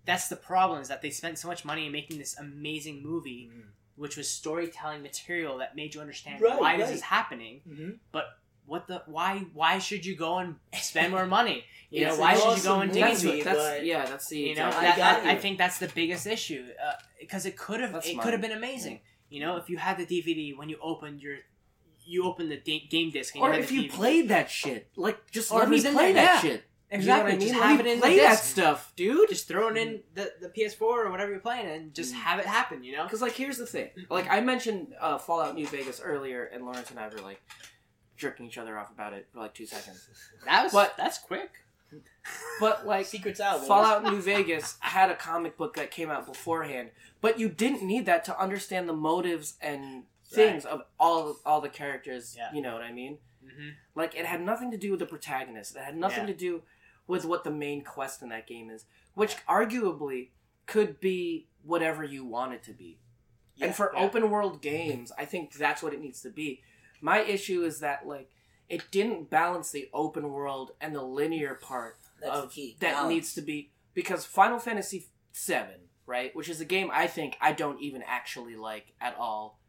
that's the problem, is that they spent so much money making this amazing movie, mm. which was storytelling material that made you understand right, why right. this is happening, mm-hmm. but. What the why? Why should you go and spend more money? You know, why should you go and dig into it? That's, yeah, that's the you know. That, that, I think that's the biggest issue because uh, it could have it could have been amazing. Yeah. You know, if you had the D V D when you opened your you opened the da- game disc, and or you had if the you D V D. Played that shit, like just or let me play that, that shit. Exactly, you know I mean? Just have it in play the disc. That stuff, dude. Just throw it in the, the P S four or whatever you're playing, and just mm. have it happen. You know, because like here's the thing. Like I mentioned, uh, Fallout New Vegas earlier, and Lawrence and I were like. Jerking each other off about it for like two seconds. That was but, that's quick. But like secrets out. Fallout New Vegas had a comic book that came out beforehand, but you didn't need that to understand the motives and things right. of all all the characters. Yeah. You know what I mean? Mm-hmm. Like it had nothing to do with the protagonist. It had nothing yeah. to do with what the main quest in that game is, which yeah. arguably could be whatever you want it to be. Yeah. And for yeah. open world games, I think that's what it needs to be. My issue is that, like, it didn't balance the open world and the linear part That's of key. That balance. Needs to be... Because Final Fantasy seven, right, which is a game I think I don't even actually like at all.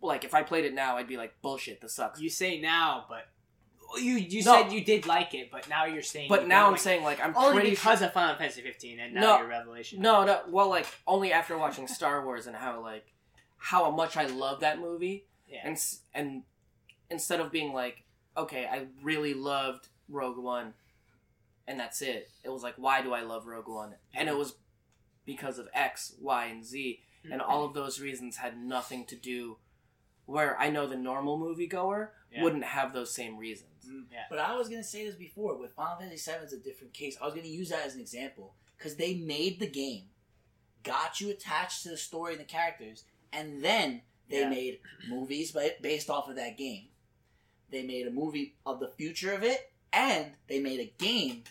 Like, if I played it now, I'd be like, bullshit, this sucks. You say now, but... You you no. said you did like it, but now you're saying... But you now I'm like, saying, like, I'm only pretty... Only because sure. of Final Fantasy fifteen and now no, your revelation. No, no, well, like, only after watching Star Wars and how, like, how much I love that movie... Yeah. And and instead of being like, okay, I really loved Rogue One, and that's it. It was like, why do I love Rogue One? Mm-hmm. And it was because of X, Y, and Z. Mm-hmm. And all of those reasons had nothing to do where I know the normal moviegoer yeah. wouldn't have those same reasons. Mm-hmm. Yeah. But I was going to say this before. With Final Fantasy seven, it's a different case. I was going to use that as an example. Because they made the game, got you attached to the story and the characters, and then... They yeah. made movies based off of that game. They made a movie of the future of it, and they made a game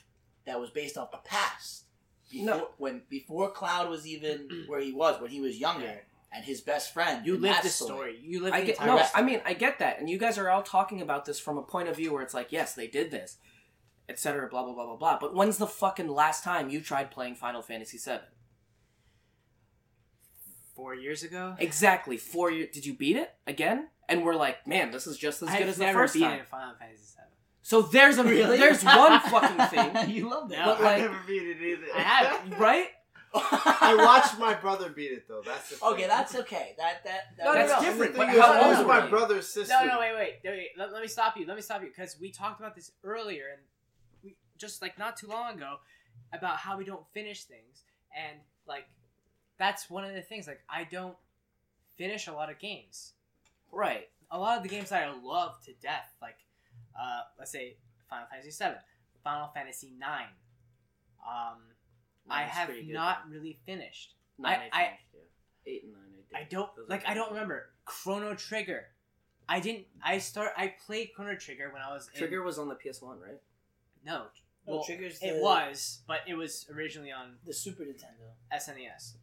that was based off the past. Before, no. when, before Cloud was even where he was, when he was younger, yeah. and his best friend. You lived the story. story. You lived I the get, entire no, story. I mean, I get that, and you guys are all talking about this from a point of view where it's like, yes, they did this, et cetera, blah, blah, blah, blah, blah. But when's the fucking last time you tried playing Final Fantasy seven? Four years ago? Exactly. Four years. Did you beat it again? And we're like, man, this is just as good I've as the first time. I've never beaten it in Final Fantasy seven. So there's a really? There's one fucking thing. You love that. No, I've like, never beat it either. I have. Right? I watched my brother beat it, though. That's the thing. Okay, that's okay. That, that, that no, that's no, no. different. But how old was my brother's sister? No, no, wait, wait. wait. Let, let me stop you. Let me stop you. Because we talked about this earlier, and we just, like, not too long ago, about how we don't finish things. And, like... That's one of the things, like, I don't finish a lot of games. Right. A lot of the games that I love to death, like, uh, let's say Final Fantasy seven, Final Fantasy nine, um, nine's I have good, not man. Really finished. nine I, I finished, I, yeah. eight and nine I did. I don't, Those like, I don't remember. Chrono Trigger. I didn't, I start, I played Chrono Trigger when I was in... Trigger was on the P S one, right? No. Well, well Trigger's the... It was, but it was originally on... The Super Nintendo. S N E S.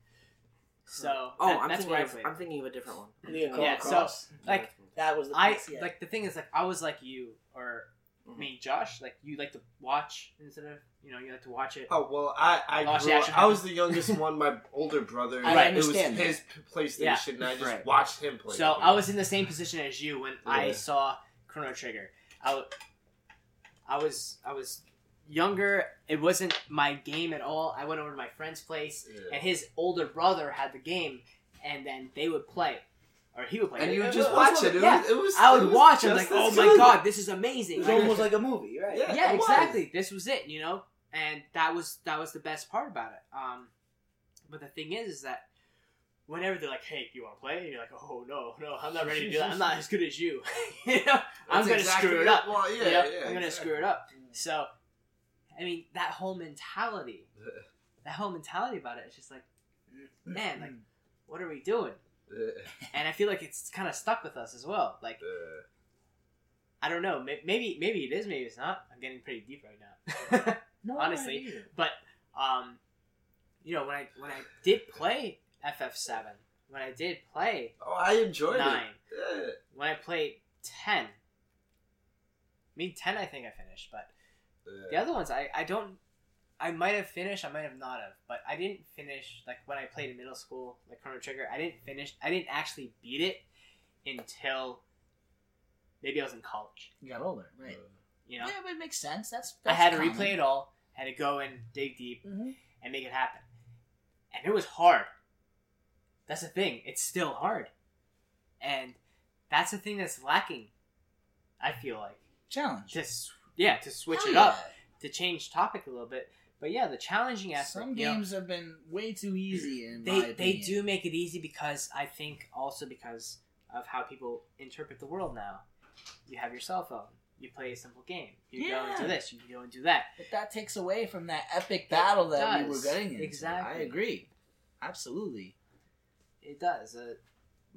So oh, that, I'm, that's thinking of, I'm thinking of a different one. Yeah, yeah so like that was the I place, yeah. like the thing is like I was like you or mm-hmm. me, Josh. Like you like to watch instead of you know you like to watch it. Oh well, I I, I, grew, I was the youngest one. My older brother, I right. it was that. His PlayStation, yeah. and I just right. watched him play. So I was in the same position as you when yeah. I saw Chrono Trigger. I, I was I was. Younger, it wasn't my game at all. I went over to my friend's place, yeah. and his older brother had the game, and then they would play, or he would play. And you would just watch it. It was, yeah. it was I would it was watch. I'm like, oh my god, this is amazing. It was like, almost like a movie, right? Yeah, yeah exactly. Was. This was it, you know. And that was that was the best part about it. Um, but the thing is, is that whenever they're like, hey, you want to play? And you're like, oh, no, no, I'm not ready to do that. I'm not as good as you. you know, I'm going to exactly screw it up. Well, yeah, yep, yeah, I'm going to exactly. screw it up. So, I mean, that whole mentality, that whole mentality about it, it's just like, man, like, what are we doing? And I feel like it's kind of stuck with us as well. Like, I don't know. Maybe maybe it is, maybe it's not. I'm getting pretty deep right now. No, honestly. Idea. But, um, you know, when I when I did play... F F seven, when I did play oh I enjoyed nine, it yeah. when I played ten, I mean ten I think I finished, but yeah. the other ones I, I don't I might have finished, I might have not have, but I didn't finish. Like when I played in middle school, like Chrono Trigger, I didn't finish I didn't actually beat it until maybe I was in college. You got older, right? Uh, you know? Yeah, but it makes sense. That's, that's I had common. To replay it all, had to go and dig deep mm-hmm. and make it happen, and it was hard. That's the thing. It's still hard. And that's the thing that's lacking, I feel like. Challenge. To, yeah, to switch Hell it yeah. up. To change topic a little bit. But yeah, the challenging aspect. Some games know, have been way too easy in they, my opinion. They do make it easy because I think also because of how people interpret the world now. You have your cell phone. You play a simple game. You yeah. go and do this. You go and do that. But that takes away from that epic battle it that does. we were getting into. Exactly. I agree. Absolutely. It does, uh,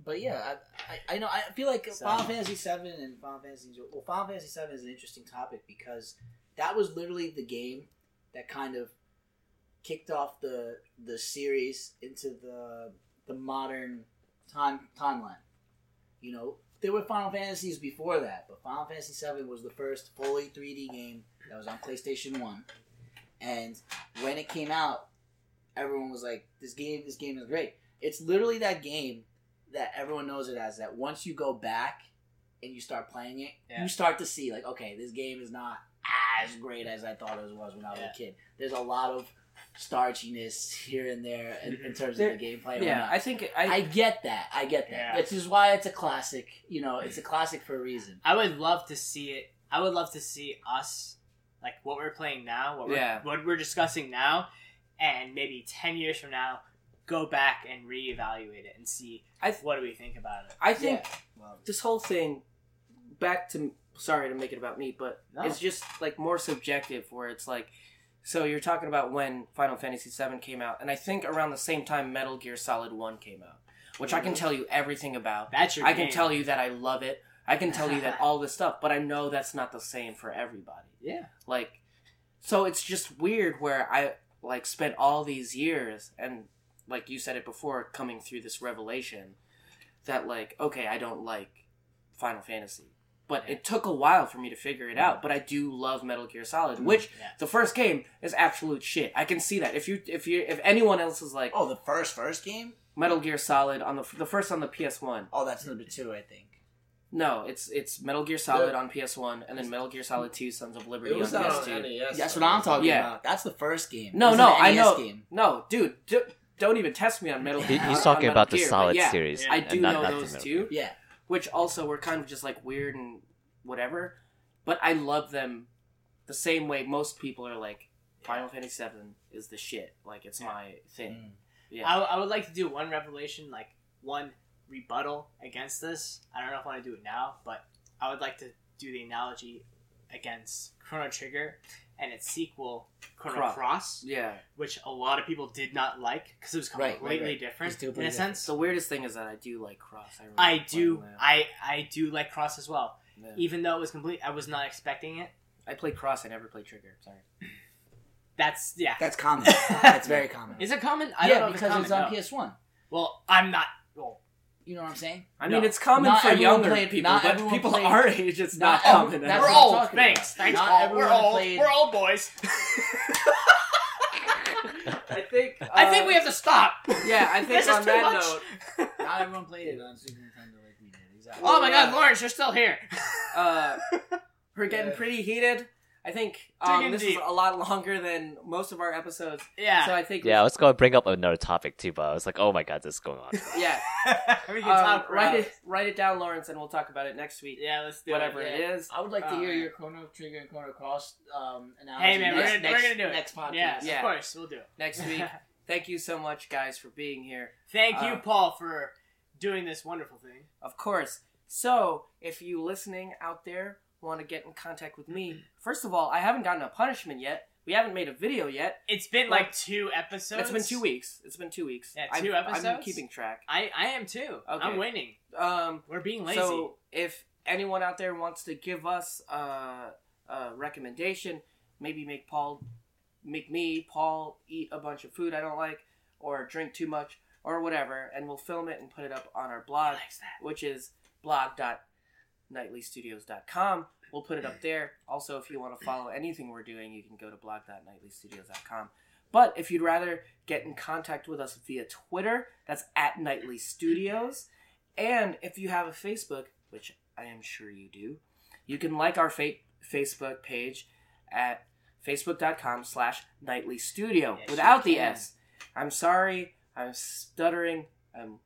but yeah, I, I I know I feel like so. Final Fantasy seven and Final Fantasy well Final Fantasy seven is an interesting topic because that was literally the game that kind of kicked off the the series into the the modern time timeline. You know, there were Final Fantasies before that, but Final Fantasy seven was the first fully three D game that was on PlayStation one, and when it came out, everyone was like, "This game, this game is great." It's literally that game that everyone knows it as, that once you go back and you start playing it, yeah. you start to see, like, okay, this game is not as great as I thought it was when I was yeah. a kid. There's a lot of starchiness here and there in, in terms there, of the gameplay. Yeah, I think... I, I get that. I get that. Which yeah. is why it's a classic. You know, it's a classic for a reason. I would love to see it. I would love to see us, like, what we're playing now, what we're, yeah. what we're discussing now, and maybe ten years from now, go back and reevaluate it and see I th- what do we think about it. I think yeah. well, this whole thing, back to, sorry to make it about me, but no. it's just like more subjective where it's like, so you're talking about when Final Fantasy seven came out, and I think around the same time Metal Gear Solid one came out, which mm-hmm. I can tell you everything about. That's your I game. Can tell you that I love it. I can tell you that all this stuff, but I know that's not the same for everybody. Yeah. Like, so it's just weird where I like spent all these years and like you said it before, coming through this revelation that like, okay, I don't like Final Fantasy. But yeah. it took a while for me to figure it yeah. out. But I do love Metal Gear Solid, mm-hmm. which yeah. the first game is absolute shit. I can see that. If you if you if anyone else is like, oh, the first first game? Metal Gear Solid on the the first on the P S one. Oh, that's number two, I think. No, it's it's Metal Gear Solid the, on P S one, and then Metal Gear Solid two: Sons of Liberty on P S two. That's what I'm talking yeah. about. That's the first game. No, no, I know. Game. No, dude. dude Don't even test me on Metal Gear. He's talking about the Solid yeah, series. I do not, know not those two. Yeah. Which also were kind of just like weird and whatever. But I love them the same way most people are like, Final yeah. Fantasy seven is the shit. Like, it's yeah. my thing. Mm. Yeah. I, I would like to do one revelation, like one rebuttal against this. I don't know if I want to do it now, but I would like to do the analogy against Chrono Trigger and its sequel, Chrono Cross. Cross, yeah, which a lot of people did not like because it was completely right, right, right. different in a different. sense. The weirdest thing is that I do like Cross. I, really I like do, I, I do like Cross as well, yeah. even though it was complete. I was not expecting it. I played Cross. I never played Trigger. Sorry. That's yeah. That's common. That's very common. Is it common? I yeah, don't know because if it's, common, it's on no. P S one. Well, I'm not. Well, you know what I'm saying? I no. mean, it's common not for younger played, people, but people played, our age, it's not, not common. We're old. Thanks. Thanks, Paul. We're old. Played... We're old boys. I think uh, I think we have to stop. Yeah, I think on that note... Not everyone played it on Super Nintendo like we did. Exactly. Oh, well, my yeah. God, Lawrence, you're still here. Uh, we're getting yeah. pretty heated. I think um, this deep. is a lot longer than most of our episodes. Yeah. So I think yeah, I was going to bring up another topic too, but I was like, oh my God, this is going on. yeah. we can um, talk write it, write it down, Lawrence, and we'll talk about it next week. Yeah, let's do whatever it. Whatever yeah. it is. I would like um, to hear your Chrono Trigger and Chrono Cross um, analysis. Hey man, next, we're going to do next, it. Next podcast. Yeah, yeah, of course. We'll do it. Next week. Thank you so much, guys, for being here. Thank uh, you, Paul, for doing this wonderful thing. Of course. So, if you listening out there want to get in contact with me, first of all, I haven't gotten a punishment yet. We haven't made a video yet. It's been well, like two episodes. It's been two weeks. It's been two weeks. Yeah, two I've, episodes? I'm keeping track. I, I am too. Okay. I'm winning. Um, We're being lazy. So, if anyone out there wants to give us uh, a recommendation, maybe make Paul... make me, Paul, eat a bunch of food I don't like, or drink too much, or whatever, and we'll film it and put it up on our blog, which is blog dot nightly studios dot com. We'll put it up there. Also, if you want to follow anything we're doing, you can go to blog dot nightly studios dot com. But if you'd rather get in contact with us via Twitter, that's at Nightly Studios. And if you have a Facebook, which I am sure you do, you can like our fa- Facebook page at Facebook.com slash Nightly Studio yes, without the S. I'm sorry. I'm stuttering. I'm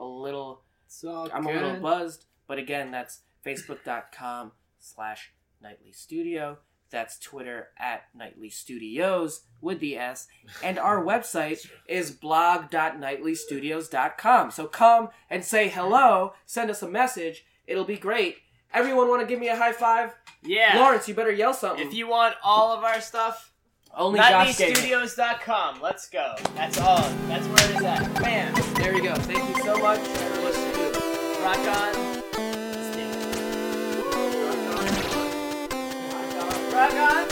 a little... I'm good. a little buzzed. But again, that's Facebook.com slash Nightly Studio. That's Twitter at Nightly Studios with the S. And our website is blog dot nightly studios dot com. So come and say hello. Send us a message. It'll be great. Everyone want to give me a high five? Yeah. Lawrence, you better yell something. If you want all of our stuff, only nightly studios dot com. Let's go. That's all. That's where it is at. Man. There you go. Thank you so much for listening. Rock on. Rock on. Rock on. Rock on.